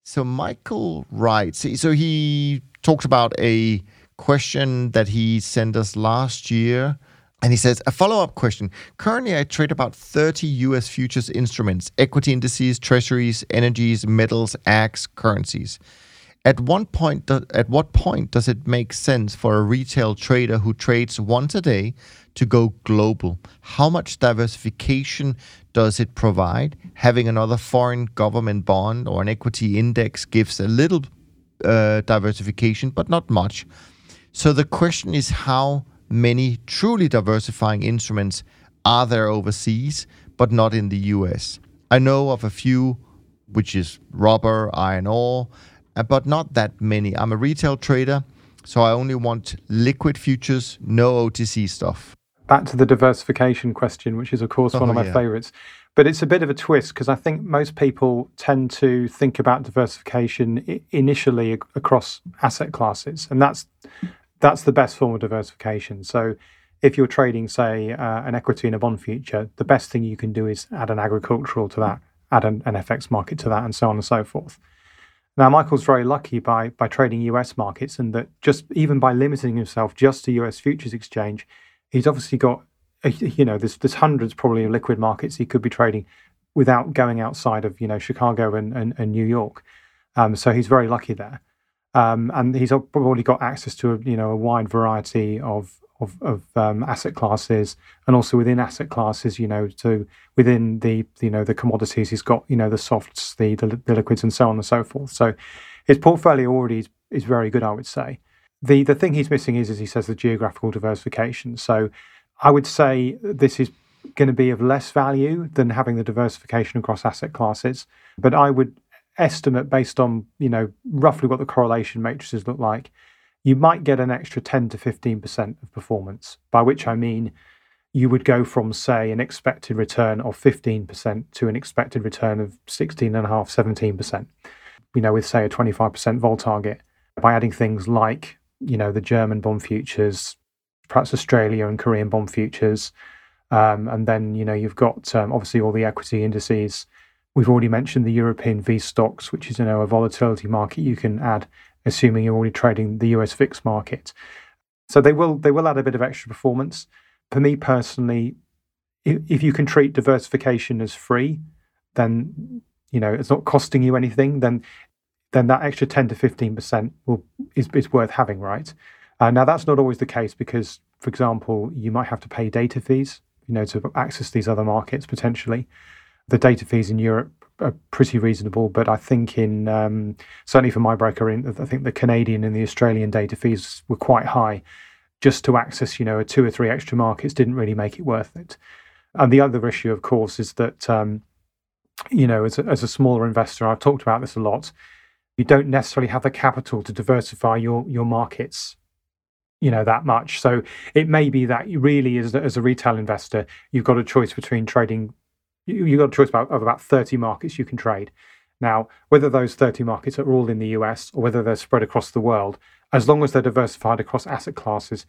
So Michael writes, so he talks about a question that he sent us last year, and he says, a follow-up question. Currently, I trade about 30 U.S. futures instruments, equity indices, treasuries, energies, metals, ags, currencies. At what point does it make sense for a retail trader who trades once a day to go global? How much diversification does it provide? Having another foreign government bond or an equity index gives a little diversification, but not much. So the question is, how many truly diversifying instruments are there overseas, but not in the US? I know of a few, which is rubber, iron ore, but not that many. I'm a retail trader, so I only want liquid futures, no OTC stuff. Back to the diversification question, which is, of course, one of my favorites. But it's a bit of a twist, because I think most people tend to think about diversification initially across asset classes, and that's the best form of diversification. So if you're trading, say, an equity and a bond future, the best thing you can do is add an agricultural to that, add an FX market to that, and so on and so forth. Now, Michael's very lucky by trading US markets, and that just even by limiting himself just to US futures exchange, he's obviously got, there's hundreds probably of liquid markets he could be trading without going outside of, Chicago and New York. So he's very lucky there. And he's probably got access to a wide variety of of asset classes, and also within asset classes, to within the commodities, he's got the softs, the liquids, and so on and so forth. So his portfolio already is very good, I would say. The thing he's missing is, as he says, the geographical diversification. So I would say this is going to be of less value than having the diversification across asset classes. But I would estimate, based on roughly what the correlation matrices look like, you might get an extra 10 to 15% of performance, by which I mean you would go from, say, an expected return of 15% to an expected return of 16.5%, 17%, with, say, a 25% vol target, by adding things like, the German bond futures, perhaps Australia and Korean bond futures. And then, you've got obviously all the equity indices. We've already mentioned the European V-stocks, which is, a volatility market you can add, assuming you're already trading the US VIX market. So they will add a bit of extra performance. For me personally, if you can treat diversification as free, then, it's not costing you anything, then that extra 10 to 15% is worth having, right? Now, that's not always the case because, for example, you might have to pay data fees, to access these other markets potentially. The data fees in Europe are pretty reasonable, but I think certainly for my broker, I think the Canadian and the Australian data fees were quite high. Just to access, two or three extra markets didn't really make it worth it. And the other issue, of course, is that, as a smaller investor, I've talked about this a lot, you don't necessarily have the capital to diversify your markets, that much. So it may be that you really, as a retail investor, you've got a choice between trading. You've got a choice of about 30 markets you can trade. Now, whether those 30 markets are all in the US or whether they're spread across the world, as long as they're diversified across asset classes,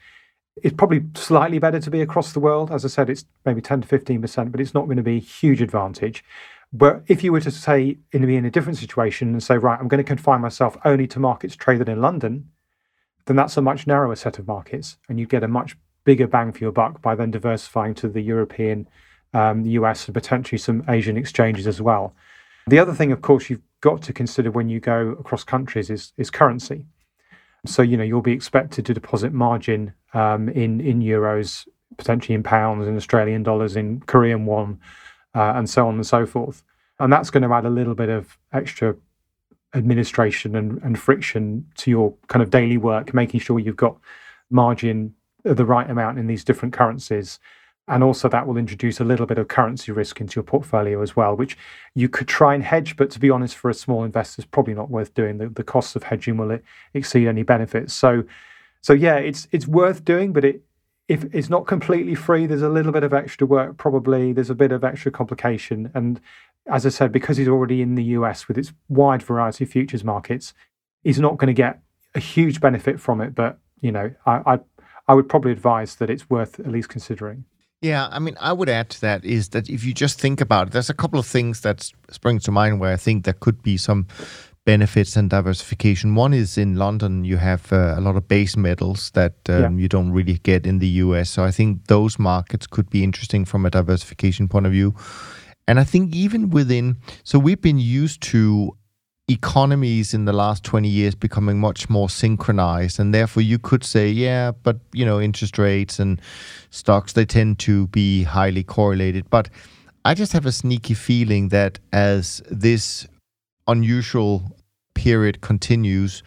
it's probably slightly better to be across the world. As I said, it's maybe 10 to 15%, but it's not going to be a huge advantage. But if you were to say, be in a different situation and say, right, I'm going to confine myself only to markets traded in London, then that's a much narrower set of markets, and you get a much bigger bang for your buck by then diversifying to the European, the US, and potentially some Asian exchanges as well. The other thing, of course, you've got to consider when you go across countries is currency. So, you'll be expected to deposit margin in euros, potentially in pounds, in Australian dollars, in Korean won, and so on and so forth. And that's going to add a little bit of extra administration and friction to your kind of daily work, making sure you've got margin of the right amount in these different currencies. And also that will introduce a little bit of currency risk into your portfolio as well, which you could try and hedge, but to be honest, for a small investor, it's probably not worth doing. The costs of hedging will exceed any benefits. So yeah, it's worth doing, but if it's not completely free, there's a little bit of extra work probably, there's a bit of extra complication. And as I said, because he's already in the US with its wide variety of futures markets, he's not going to get a huge benefit from it. But, I would probably advise that it's worth at least considering. Yeah, I would add to that is that if you just think about it, there's a couple of things that spring to mind where I think there could be some benefits and diversification. One is in London, you have a lot of base metals that you don't really get in the US. So I think those markets could be interesting from a diversification point of view. And I think even so we've been used to economies in the last 20 years becoming much more synchronized. And therefore you could say, yeah, but interest rates and stocks, they tend to be highly correlated. But I just have a sneaky feeling that as this unusual period continues,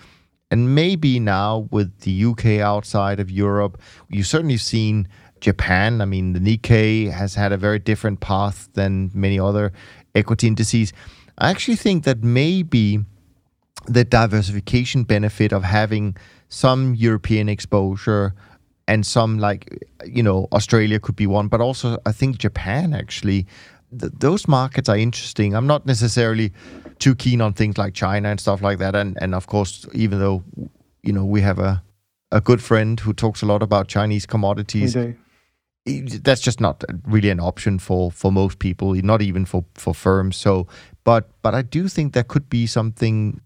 and maybe now with the UK outside of Europe, you've certainly seen Japan. The Nikkei has had a very different path than many other equity indices. I actually think that maybe the diversification benefit of having some European exposure and some Australia could be one, but also I think Japan actually, those markets are interesting. I'm not necessarily too keen on things like China and stuff like that. And of course, even though, we have a good friend who talks a lot about Chinese commodities, that's just not really an option for most people, not even for firms. So, but I do think there could be something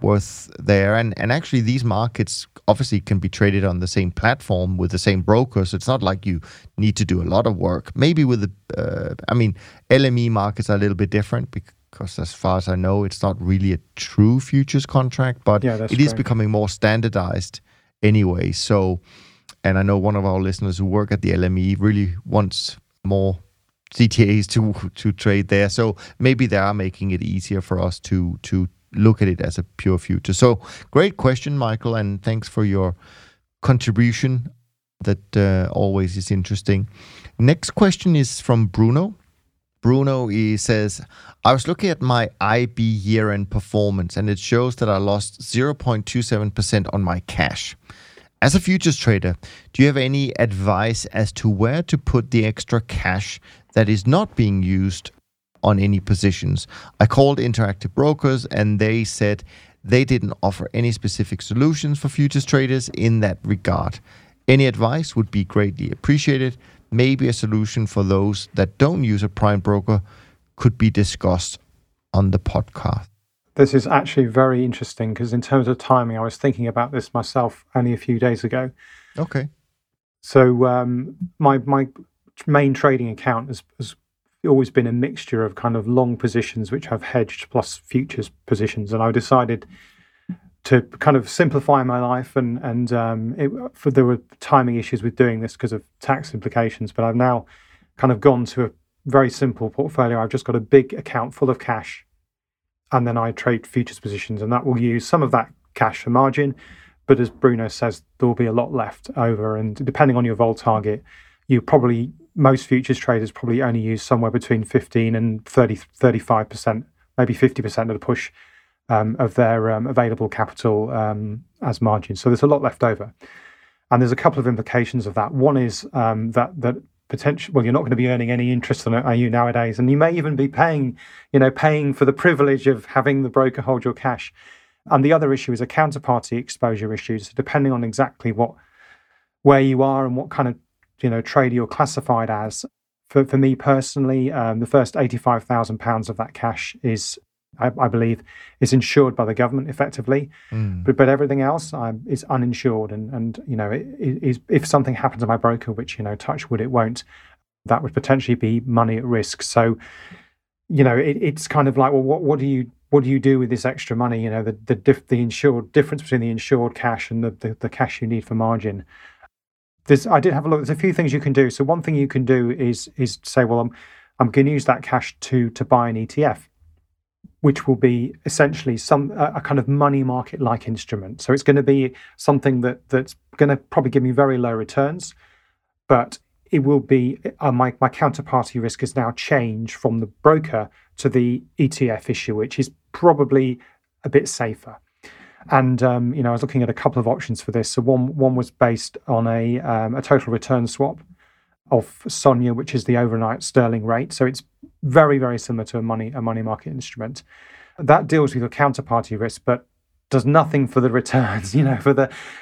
worth there. And actually, these markets obviously can be traded on the same platform with the same brokers. It's not like you need to do a lot of work. Maybe with LME markets are a little bit different because as far as I know, it's not really a true futures contract, but it is becoming more standardized anyway. So And I know one of our listeners who work at the LME really wants more CTAs to trade there. So maybe they are making it easier for us to look at it as a pure future. So great question, Michael, and thanks for your contribution. That always is interesting. Next question is from Bruno. Bruno, he says, I was looking at my IB year-end performance, and it shows that I lost 0.27% on my cash. As a futures trader, do you have any advice as to where to put the extra cash that is not being used on any positions? I called Interactive Brokers, and they said they didn't offer any specific solutions for futures traders in that regard. Any advice would be greatly appreciated. Maybe a solution for those that don't use a prime broker could be discussed on the podcast. This is actually very interesting because in terms of timing, I was thinking about this myself only a few days ago. Okay. So my main trading account has always been a mixture of kind of long positions, which I've hedged, plus futures positions. And I decided to kind of simplify my life, and there were timing issues with doing this because of tax implications, but I've now kind of gone to a very simple portfolio. I've just got a big account full of cash, and then I trade futures positions, and that will use some of that cash for margin, but as Bruno says, there will be a lot left over, and depending on your vol target, most futures traders probably only use somewhere between 15 and 35%, maybe 50% of the push of their available capital as margin. So there's a lot left over. And there's a couple of implications of that. One is that potential, well, you're not going to be earning any interest on it, are you, nowadays? And you may even be paying for the privilege of having the broker hold your cash. And the other issue is a counterparty exposure issue. So depending on exactly where you are and what kind of, trader you're classified as. For me personally, the first £85,000 of that cash is, I believe, is insured by the government effectively, but everything else is uninsured. And it is, if something happens to my broker, which, touch wood, it won't, that would potentially be money at risk. So, it's kind of like, well, what do you do with this extra money? The difference between the insured cash and the cash you need for margin. I did have a look. There's a few things you can do. So one thing you can do is say, well, I'm going to use that cash to buy an ETF, which will be essentially a kind of money market-like instrument. So it's going to be something that's going to probably give me very low returns, but it will be, my counterparty risk has now changed from the broker to the ETF issue, which is probably a bit safer. And, I was looking at a couple of options for this. So one was based on a total return swap of Sonia, which is the overnight sterling rate. So it's very, very similar to a money market instrument. That deals with your counterparty risk, but does nothing for the returns,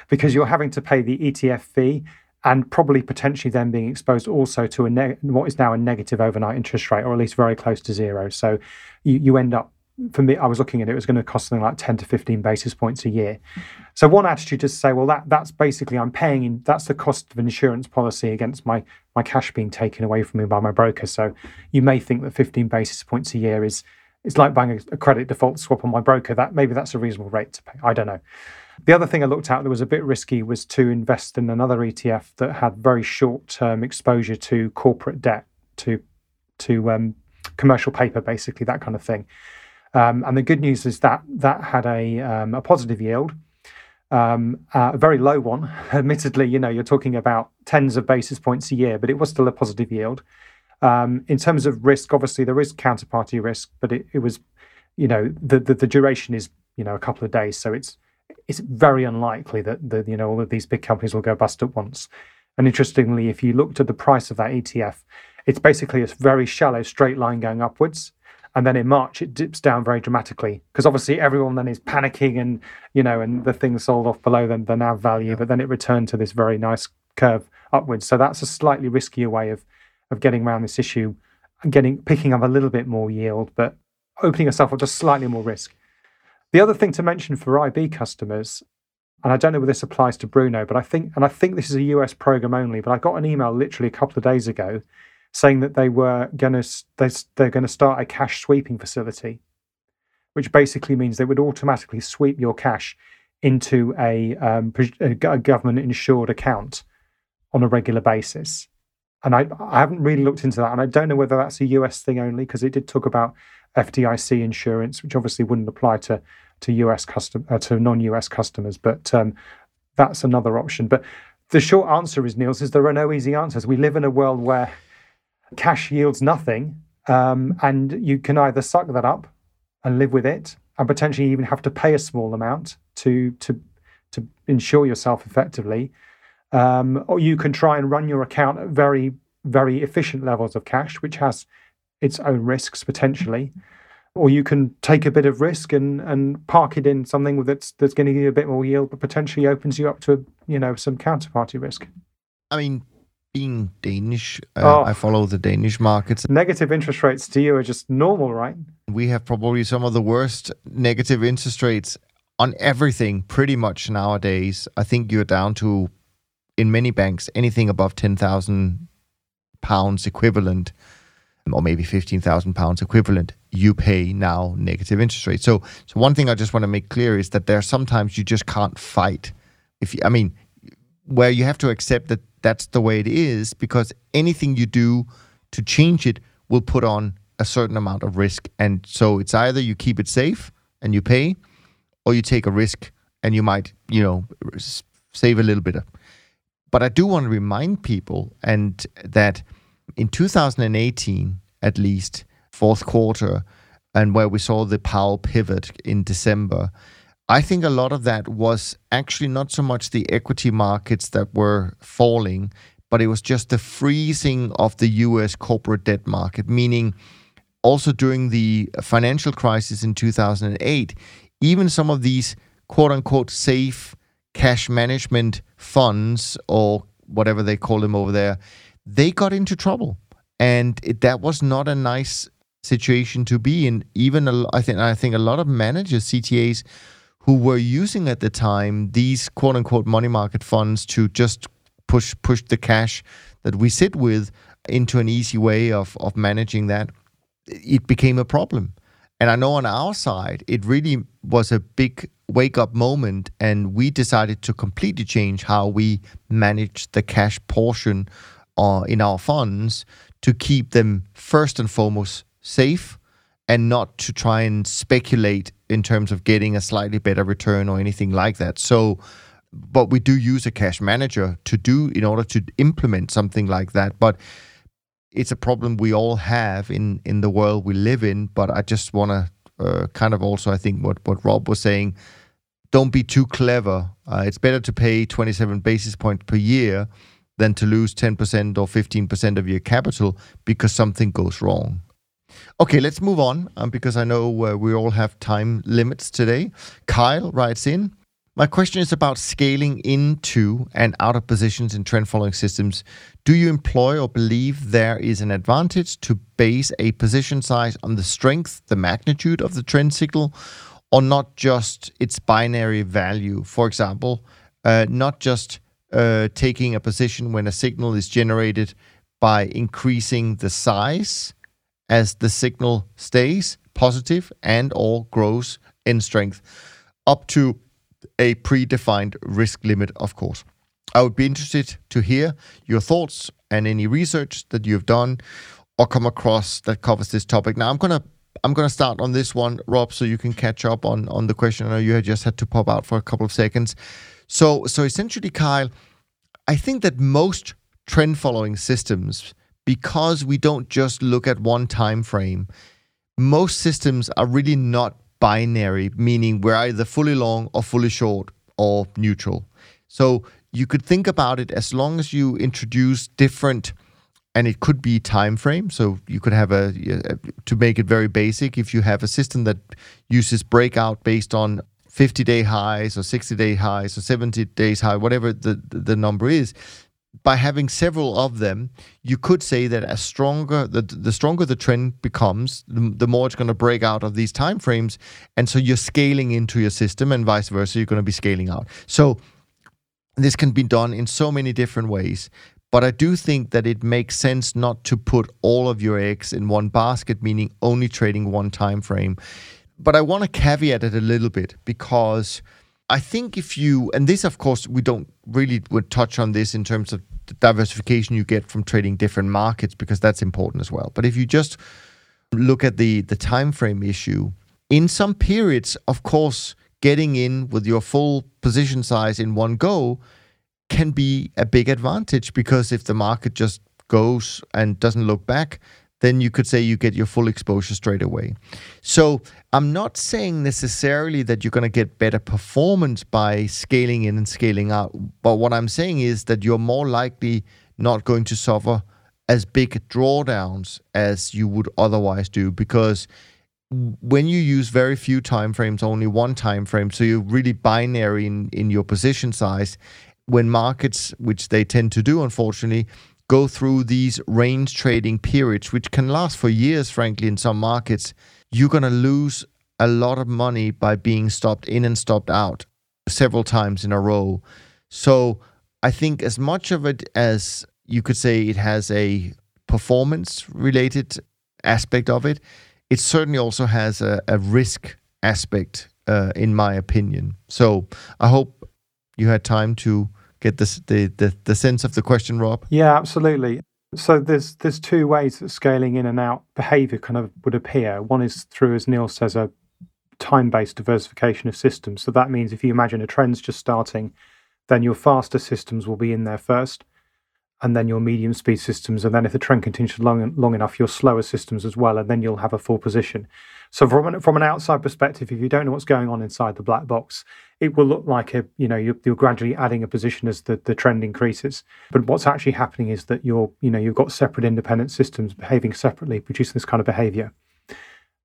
because you're having to pay the ETF fee and probably potentially then being exposed also to what is now a negative overnight interest rate, or at least very close to zero. So you end up, for me, I was looking at it was going to cost something like 10 to 15 basis points a year. So one attitude is to say, well, that's basically I'm paying in, that's the cost of insurance policy against my cash being taken away from me by my broker. So you may think that 15 basis points a year is like buying a credit default swap on my broker. Maybe that's a reasonable rate to pay. I don't know. The other thing I looked at that was a bit risky was to invest in another ETF that had very short-term exposure to corporate debt, to commercial paper, basically, that kind of thing. And the good news is that had a positive yield, a very low one. Admittedly, you're talking about tens of basis points a year, but it was still a positive yield. In terms of risk, obviously there is counterparty risk, but it was, the duration is, a couple of days. So it's very unlikely that all of these big companies will go bust at once. And interestingly, if you looked at the price of that ETF, it's basically a very shallow straight line going upwards. And then in March, it dips down very dramatically because obviously everyone then is panicking and, and the thing sold off below the NAV value, but then it returned to this very nice curve upwards. So that's a slightly riskier way of getting around this issue and picking up a little bit more yield, but opening yourself up to slightly more risk. The other thing to mention for IB customers, and I don't know whether this applies to Bruno, but I think this is a US program only, but I got an email literally a couple of days ago saying that they're going to start a cash sweeping facility, which basically means they would automatically sweep your cash into a government insured account on a regular basis. And I haven't really looked into that. And I don't know whether that's a US thing only, because it did talk about FDIC insurance, which obviously wouldn't apply to US to non-US customers. But that's another option. But the short answer is, Niels, is there are no easy answers. We live in a world where cash yields nothing, and you can either suck that up and live with it, and potentially even have to pay a small amount to insure yourself effectively, or you can try and run your account at very, very efficient levels of cash, which has its own risks potentially, or you can take a bit of risk and park it in something that's going to give you a bit more yield, but potentially opens you up to some counterparty risk. I mean, being Danish, I follow the Danish markets. Negative interest rates to you are just normal, right? We have probably some of the worst negative interest rates on everything pretty much nowadays. I think you're down to, in many banks, anything above £10,000 equivalent, or maybe £15,000 equivalent, you pay now negative interest rates. So one thing I just want to make clear is that there are sometimes you just can't fight. Where you have to accept that that's the way it is, because anything you do to change it will put on a certain amount of risk. And so it's either you keep it safe and you pay, or you take a risk and you might, save a little bit. But I do want to remind people that in 2018, at least, fourth quarter, and where we saw the Powell pivot in December, I think a lot of that was actually not so much the equity markets that were falling, but it was just the freezing of the US corporate debt market, meaning also during the financial crisis in 2008, even some of these quote-unquote safe cash management funds, or whatever they call them over there, they got into trouble. And that was not a nice situation to be in. I think a lot of managers, CTAs, who were using at the time these quote-unquote money market funds to just push the cash that we sit with into an easy way of managing that, it became a problem. And I know on our side, it really was a big wake-up moment, and we decided to completely change how we manage the cash portion in our funds to keep them first and foremost safe, and not to try and speculate in terms of getting a slightly better return or anything like that. So, but we do use a cash manager in order to implement something like that. But it's a problem we all have in the world we live in. But I just want to kind of also, I think what Rob was saying, don't be too clever. It's better to pay 27 basis points per year than to lose 10% or 15% of your capital because something goes wrong. Okay, let's move on, because I know we all have time limits today. Kyle writes in, my question is about scaling into and out of positions in trend-following systems. Do you employ or believe there is an advantage to base a position size on the strength, the magnitude of the trend signal, or not just its binary value? For example, not just taking a position when a signal is generated by increasing the size as the signal stays positive and or grows in strength up to a predefined risk limit, of course. I would be interested to hear your thoughts and any research that you've done or come across that covers this topic. Now, I'm gonna start on this one, Rob, so you can catch up on the question. I know you had just had to pop out for a couple of seconds. So essentially, Kyle, I think that most trend-following systems, because we don't just look at one time frame, most systems are really not binary, meaning we're either fully long or fully short or neutral. So you could think about it as long as you introduce different, and it could be time frame. So you could have to make it very basic, if you have a system that uses breakout based on 50-day highs or 60-day highs or 70-day high, whatever the number is. By having several of them, you could say that the stronger the trend becomes, the more it's going to break out of these time frames, and so you're scaling into your system, and vice versa, you're going to be scaling out. So this can be done in so many different ways, but I do think that it makes sense not to put all of your eggs in one basket, meaning only trading one time frame. But I want to caveat it a little bit, because I think if you, and this, of course, we don't really would touch on this in terms of the diversification you get from trading different markets, because that's important as well. But if you just look at the time frame issue, in some periods, of course, getting in with your full position size in one go can be a big advantage, because if the market just goes and doesn't look back, then you could say you get your full exposure straight away. So I'm not saying necessarily that you're going to get better performance by scaling in and scaling out. But what I'm saying is that you're more likely not going to suffer as big drawdowns as you would otherwise do, because when you use very few timeframes, only one timeframe, so you're really binary in your position size, when markets, which they tend to do, unfortunately, go through these range trading periods, which can last for years, frankly, in some markets, you're going to lose a lot of money by being stopped in and stopped out several times in a row. So I think as much of it as you could say it has a performance-related aspect of it, it certainly also has a risk aspect, in my opinion. So I hope you had time to get this, the sense of the question, Rob? Yeah, absolutely. So there's two ways that scaling in and out behavior kind of would appear. One is through, as Niels says, a time-based diversification of systems. So that means if you imagine a trend's just starting, then your faster systems will be in there first, and then your medium speed systems, and then if the trend continues long enough, your slower systems as well, and then you'll have a full position. So from an outside perspective, if you don't know what's going on inside the black box, it will look like you're gradually adding a position as the trend increases. But what's actually happening is that you've got separate independent systems behaving separately, producing this kind of behavior.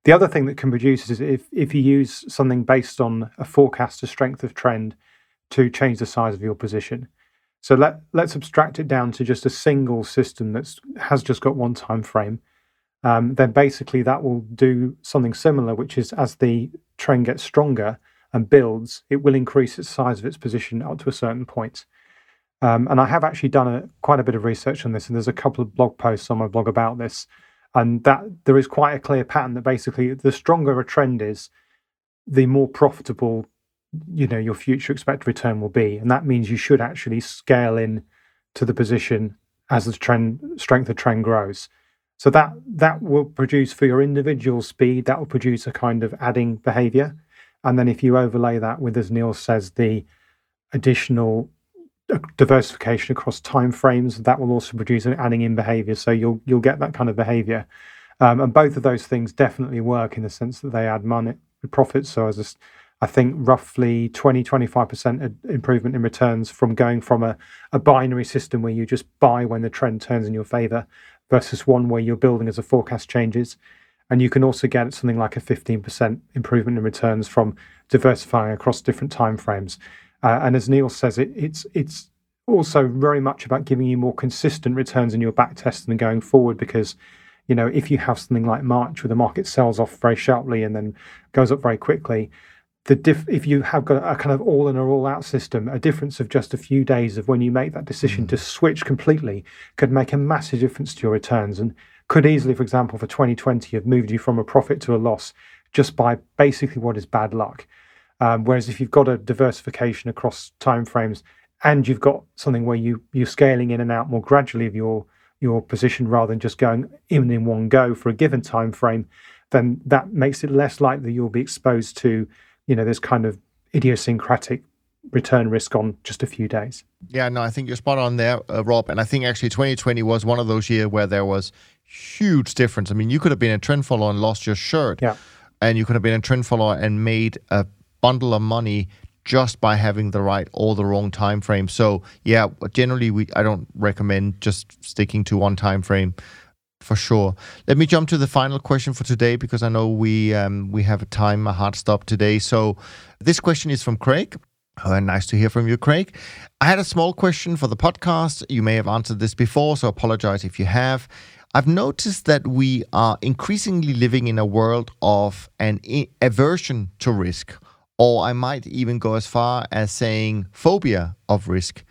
The other thing that can produce is if you use something based on a forecast, a strength of trend, to change the size of your position. So let's abstract it down to just a single system that has just got one time frame. Then basically that will do something similar, which is as the trend gets stronger and builds, it will increase its size of its position up to a certain point. And I have actually done quite a bit of research on this, and there's a couple of blog posts on my blog about this. And that there is quite a clear pattern that basically the stronger a trend is, the more profitable your future expected return will be. And that means you should actually scale in to the position as the trend strength of trend grows. So that will produce for your individual speed, that will produce a kind of adding behavior. And then if you overlay that with, as Niels says, the additional diversification across time frames, that will also produce an adding in behavior. So you'll get that kind of behavior. And both of those things definitely work in the sense that they add money, profits. So I think roughly 20-25% improvement in returns from going from a binary system where you just buy when the trend turns in your favor versus one where you're building as the forecast changes. And you can also get something like a 15% improvement in returns from diversifying across different timeframes. And as Niels says, it's also very much about giving you more consistent returns in your back test than going forward, because if you have something like March where the market sells off very sharply and then goes up very quickly, if you have got a kind of all-in or all-out system, a difference of just a few days of when you make that decision to switch completely could make a massive difference to your returns, and could easily, for example, for 2020, have moved you from a profit to a loss just by basically what is bad luck. Whereas if you've got a diversification across timeframes and you've got something where you're scaling in and out more gradually of your position rather than just going in one go for a given time frame, then that makes it less likely you'll be exposed to this kind of idiosyncratic return risk on just a few days. Yeah, no, I think you're spot on there, Rob. And I think actually 2020 was one of those years where there was huge difference. I mean, you could have been a trend follower and lost your shirt. Yeah. And you could have been a trend follower and made a bundle of money just by having the right or the wrong time frame. So yeah, generally I don't recommend just sticking to one time frame. For sure. Let me jump to the final question for today, because I know we have a hard stop today. So this question is from Craig. Oh, nice to hear from you, Craig. I had a small question for the podcast. You may have answered this before, so apologize if you have. I've noticed that we are increasingly living in a world of an aversion to risk, or I might even go as far as saying phobia of risk.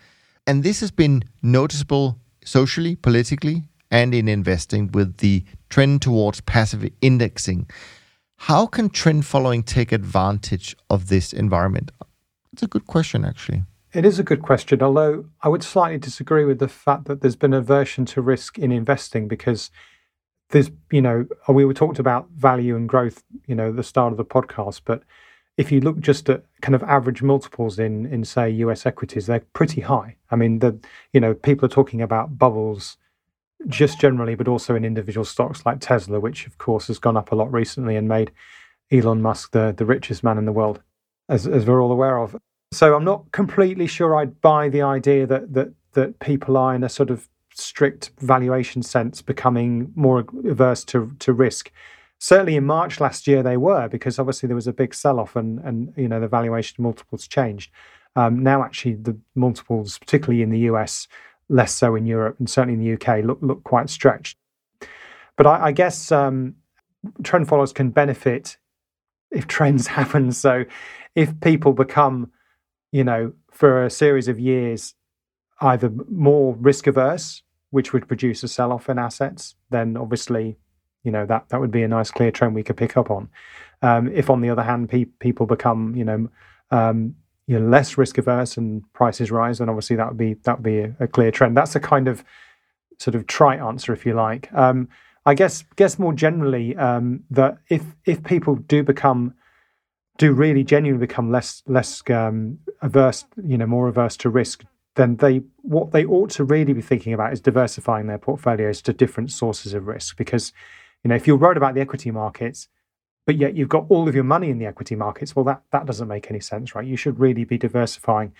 And this has been noticeable socially, politically, and in investing with the trend towards passive indexing. How can trend following take advantage of this environment? It's a good question, actually. It is a good question, although I would slightly disagree with the fact that there's been aversion to risk in investing, because there's, we were talked about value and growth, at the start of the podcast, but if you look just at kind of average multiples in say, US equities, they're pretty high. I mean, people are talking about bubbles just generally, but also in individual stocks like Tesla, which, of course, has gone up a lot recently and made Elon Musk the richest man in the world, as we're all aware of. So I'm not completely sure I'd buy the idea that people are, in a sort of strict valuation sense, becoming more averse to risk. Certainly in March last year they were, because obviously there was a big sell-off and the valuation multiples changed. Now actually the multiples, particularly in the US, less so in Europe, and certainly in the UK, look quite stretched. But I guess trend followers can benefit if trends happen. So if people become, for a series of years, either more risk averse, which would produce a sell-off in assets, then obviously that would be a nice clear trend we could pick up on. If, on the other hand, people become less risk averse and prices rise, then obviously that would be a clear trend. That's a kind of sort of trite answer, if you like. I guess more generally that if people do really genuinely become less averse, more averse to risk, then what they ought to really be thinking about is diversifying their portfolios to different sources of risk. Because if you're worried about the equity markets, but yet you've got all of your money in the equity markets, well, that doesn't make any sense, right? You should really be diversifying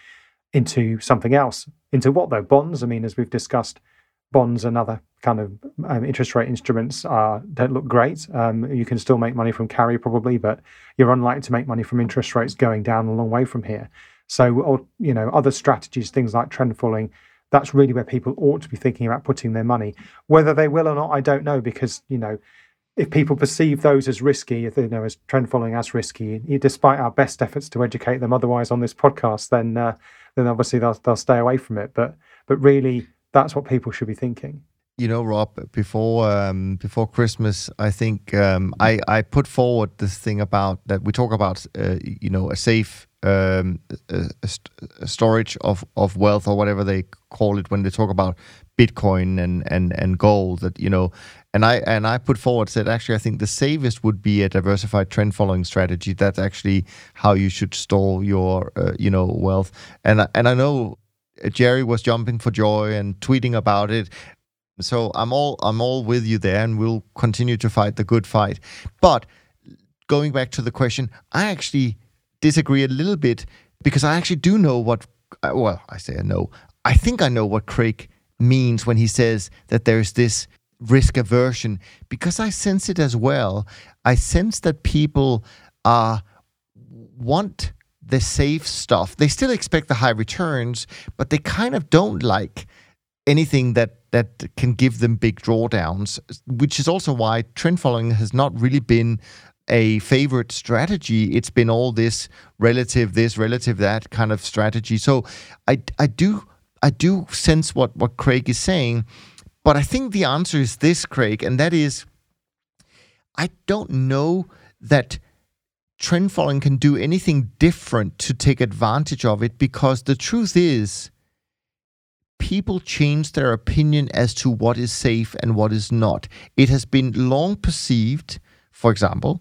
into something else. Into what, though? Bonds. I mean, as we've discussed, bonds and other kind of interest rate instruments don't look great. You can still make money from carry probably, but you're unlikely to make money from interest rates going down a long way from here. So, other strategies, things like trend following, that's really where people ought to be thinking about putting their money. Whether they will or not, I don't know, because, if people perceive those as risky, as trend following as risky, despite our best efforts to educate them otherwise on this podcast, then obviously they'll stay away from it. But really, that's what people should be thinking. Rob, before Christmas, I think I put forward this thing about that we talk about, a safe storage of wealth, or whatever they call it when they talk about Bitcoin and gold. That and I put forward, said actually I think the safest would be a diversified trend following strategy. That's actually how you should store your wealth. And I know Jerry was jumping for joy and tweeting about it. So I'm all with you there, and we'll continue to fight the good fight. But going back to the question, I actually disagree a little bit, because I actually do know I think I know what Craig means when he says that there's this risk aversion, because I sense it as well. I sense that people want the safe stuff. They still expect the high returns, but they kind of don't like anything that can give them big drawdowns, which is also why trend following has not really been a favorite strategy. It's been all this, relative that kind of strategy. So I do sense what Craig is saying, but I think the answer is this, Craig, and that is, I don't know that trend following can do anything different to take advantage of it, because the truth is, people change their opinion as to what is safe and what is not. It has been long perceived, for example,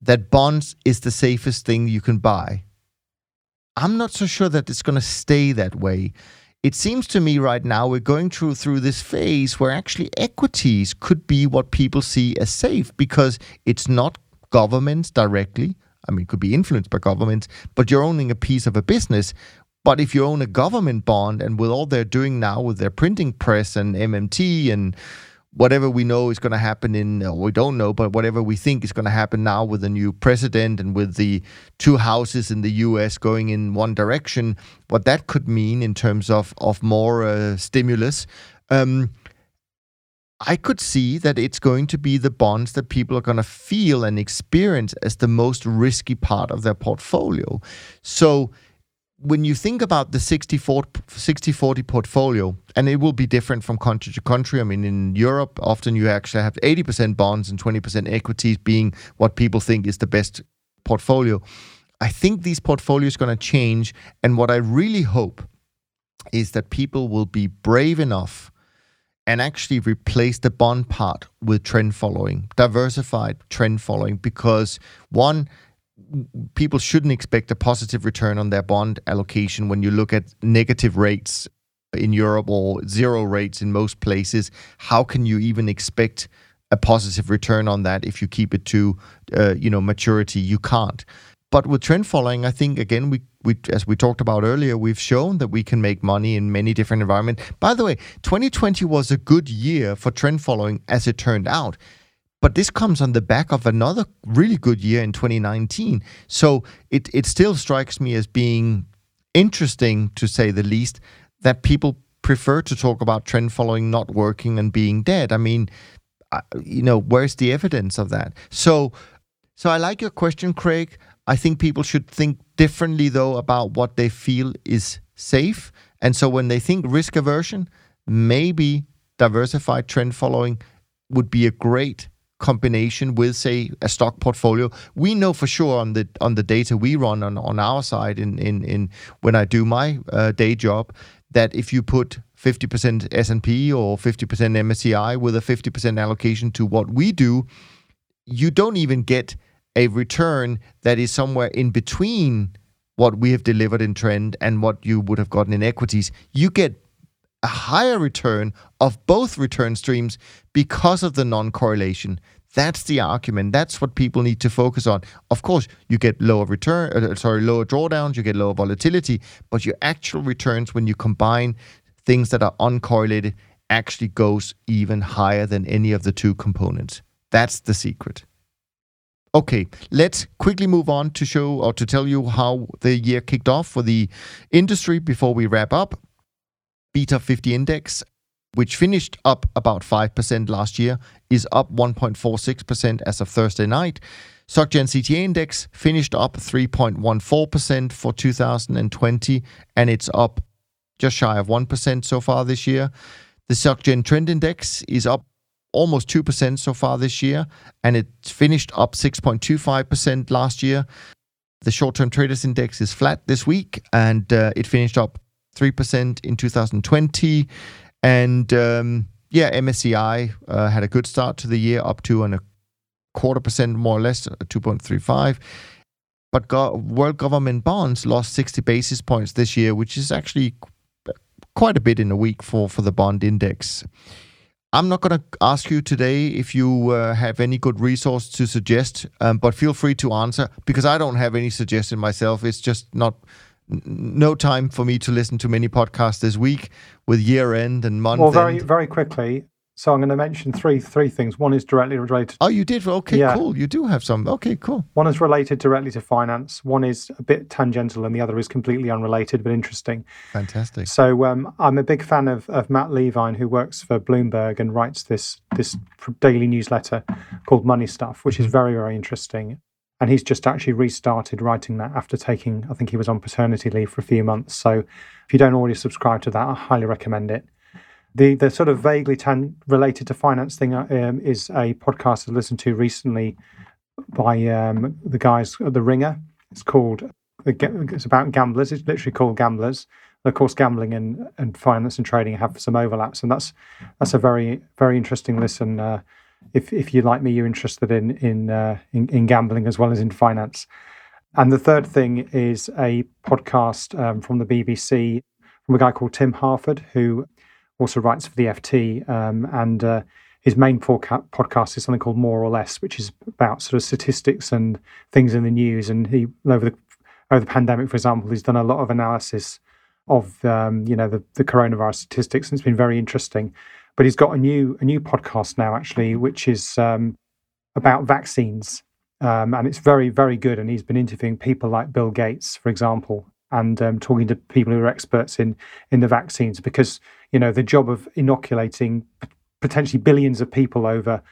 that bonds is the safest thing you can buy. I'm not so sure that it's going to stay that way. It seems to me right now we're going through this phase where actually equities could be what people see as safe, because it's not governments directly. I mean, it could be influenced by governments, but you're owning a piece of a business. But if you own a government bond, and with all they're doing now with their printing press and MMT and whatever we know is going to happen we don't know, but whatever we think is going to happen now with the new president and with the two houses in the US going in one direction, what that could mean in terms of more stimulus, I could see that it's going to be the bonds that people are going to feel and experience as the most risky part of their portfolio. So when you think about the 60-40 portfolio, and it will be different from country to country. I mean, in Europe, often you actually have 80% bonds and 20% equities being what people think is the best portfolio. I think these portfolios are going to change. And what I really hope is that people will be brave enough and actually replace the bond part with trend following, diversified trend following, because one, people shouldn't expect a positive return on their bond allocation when you look at negative rates in Europe or zero rates in most places. How can you even expect a positive return on that if you keep it to maturity? You can't. But with trend following, I think, again, we as we talked about earlier, we've shown that we can make money in many different environments. By the way, 2020 was a good year for trend following, as it turned out. But this comes on the back of another really good year in 2019. So it still strikes me as being interesting, to say the least, that people prefer to talk about trend following not working and being dead. I mean, where's the evidence of that? So I like your question, Craig. I think people should think differently, though, about what they feel is safe. And so when they think risk aversion, maybe diversified trend following would be a great combination with, say, a stock portfolio. We know for sure on the data we run on our side in when I do my day job, that if you put 50% S&P or 50% MSCI with a 50% allocation to what we do, you don't even get a return that is somewhere in between what we have delivered in trend and what you would have gotten in equities. You get a higher return of both return streams because of the non-correlation. That's the argument. That's what people need to focus on. Of course, you get lower drawdowns, you get lower volatility, but your actual returns when you combine things that are uncorrelated actually goes even higher than any of the two components. That's the secret. Okay, let's quickly move on to tell you how the year kicked off for the industry before we wrap up. Beta 50 Index, which finished up about 5% last year, is up 1.46% as of Thursday night. SocGen CTA Index finished up 3.14% for 2020, and it's up just shy of 1% so far this year. The SocGen Trend Index is up almost 2% so far this year, and it finished up 6.25% last year. The Short-Term Traders Index is flat this week, and it finished up 3% in 2020. And MSCI had a good start to the year, up 2.25%, more or less, 2.35%. But world government bonds lost 60 basis points this year, which is actually quite a bit in a week for the bond index. I'm not going to ask you today if you have any good resource to suggest, but feel free to answer, because I don't have any suggestion myself. It's just no time for me to listen to many podcasts this week with year end and month end. Well, very, very quickly. So I'm going to mention three things. One is directly related. Oh, you did? Okay, yeah. Cool. You do have some. Okay, cool. One is related directly to finance. One is a bit tangential, and the other is completely unrelated, but interesting. Fantastic. So I'm a big fan of Matt Levine, who works for Bloomberg and writes this daily newsletter called Money Stuff, which is very, very interesting. And he's just actually restarted writing that after taking, I think he was on paternity leave for a few months. So if you don't already subscribe to that, I highly recommend it. The sort of vaguely related to finance thing is a podcast I listened to recently by the guys at The Ringer. It's about gamblers. It's literally called Gamblers. And of course, gambling and finance and trading have some overlaps, and that's a very, very interesting listen. If you like me, you're interested in gambling as well as in finance. And the third thing is a podcast from the BBC from a guy called Tim Harford, who also writes for the FT, and his main podcast is something called More or Less, which is about sort of statistics and things in the news. And he, over the pandemic, for example, he's done a lot of analysis of the coronavirus statistics, and it's been very interesting. But he's got a new podcast now, actually, which is about vaccines, and it's very, very good. And he's been interviewing people like Bill Gates, for example, and talking to people who are experts in the vaccines, because the job of inoculating potentially billions of people over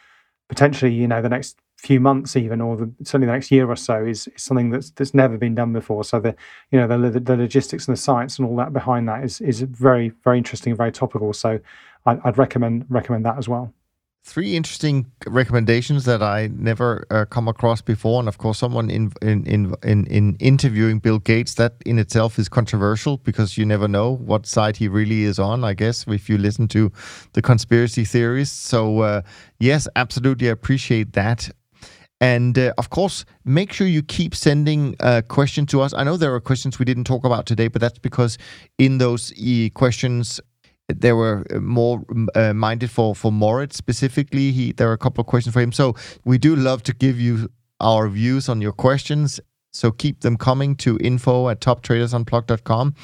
potentially the next few months even, or certainly the next year or so, is something that's never been done before. So the logistics and the science and all that behind that is very, very interesting and very topical. So I'd recommend that as well. Three interesting recommendations that I never come across before, and of course, someone in interviewing Bill Gates, that in itself is controversial because you never know what side he really is on, I guess, if you listen to the conspiracy theories. So yes, absolutely, I appreciate that. And of course, make sure you keep sending questions to us. I know there are questions we didn't talk about today, but that's because in those questions, there were more minded for Moritz specifically. There are a couple of questions for him. So we do love to give you our views on your questions. So keep them coming to info@toptradersunplugged.com.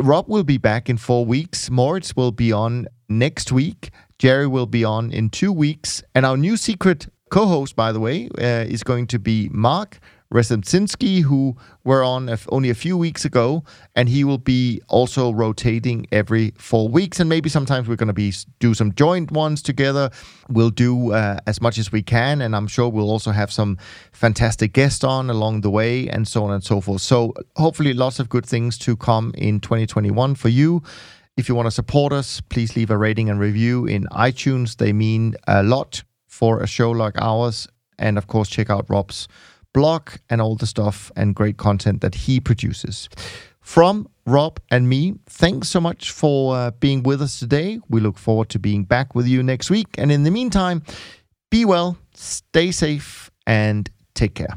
Rob will be back in 4 weeks. Moritz will be on next week. Jerry will be on in 2 weeks. And our new secret co-host, by the way, is going to be Mark Resemtsinski, who were on only a few weeks ago, and he will be also rotating every 4 weeks. And maybe sometimes we're going to do some joint ones together. We'll do as much as we can, and I'm sure we'll also have some fantastic guests on along the way, and so on and so forth. So hopefully lots of good things to come in 2021 for you. If you want to support us, please leave a rating and review in iTunes. They mean a lot for a show like ours. And of course, check out Rob's blog and all the stuff and great content that he produces. From Rob and me, thanks so much for being with us today. We look forward to being back with you next week. And in the meantime, be well, stay safe, and take care.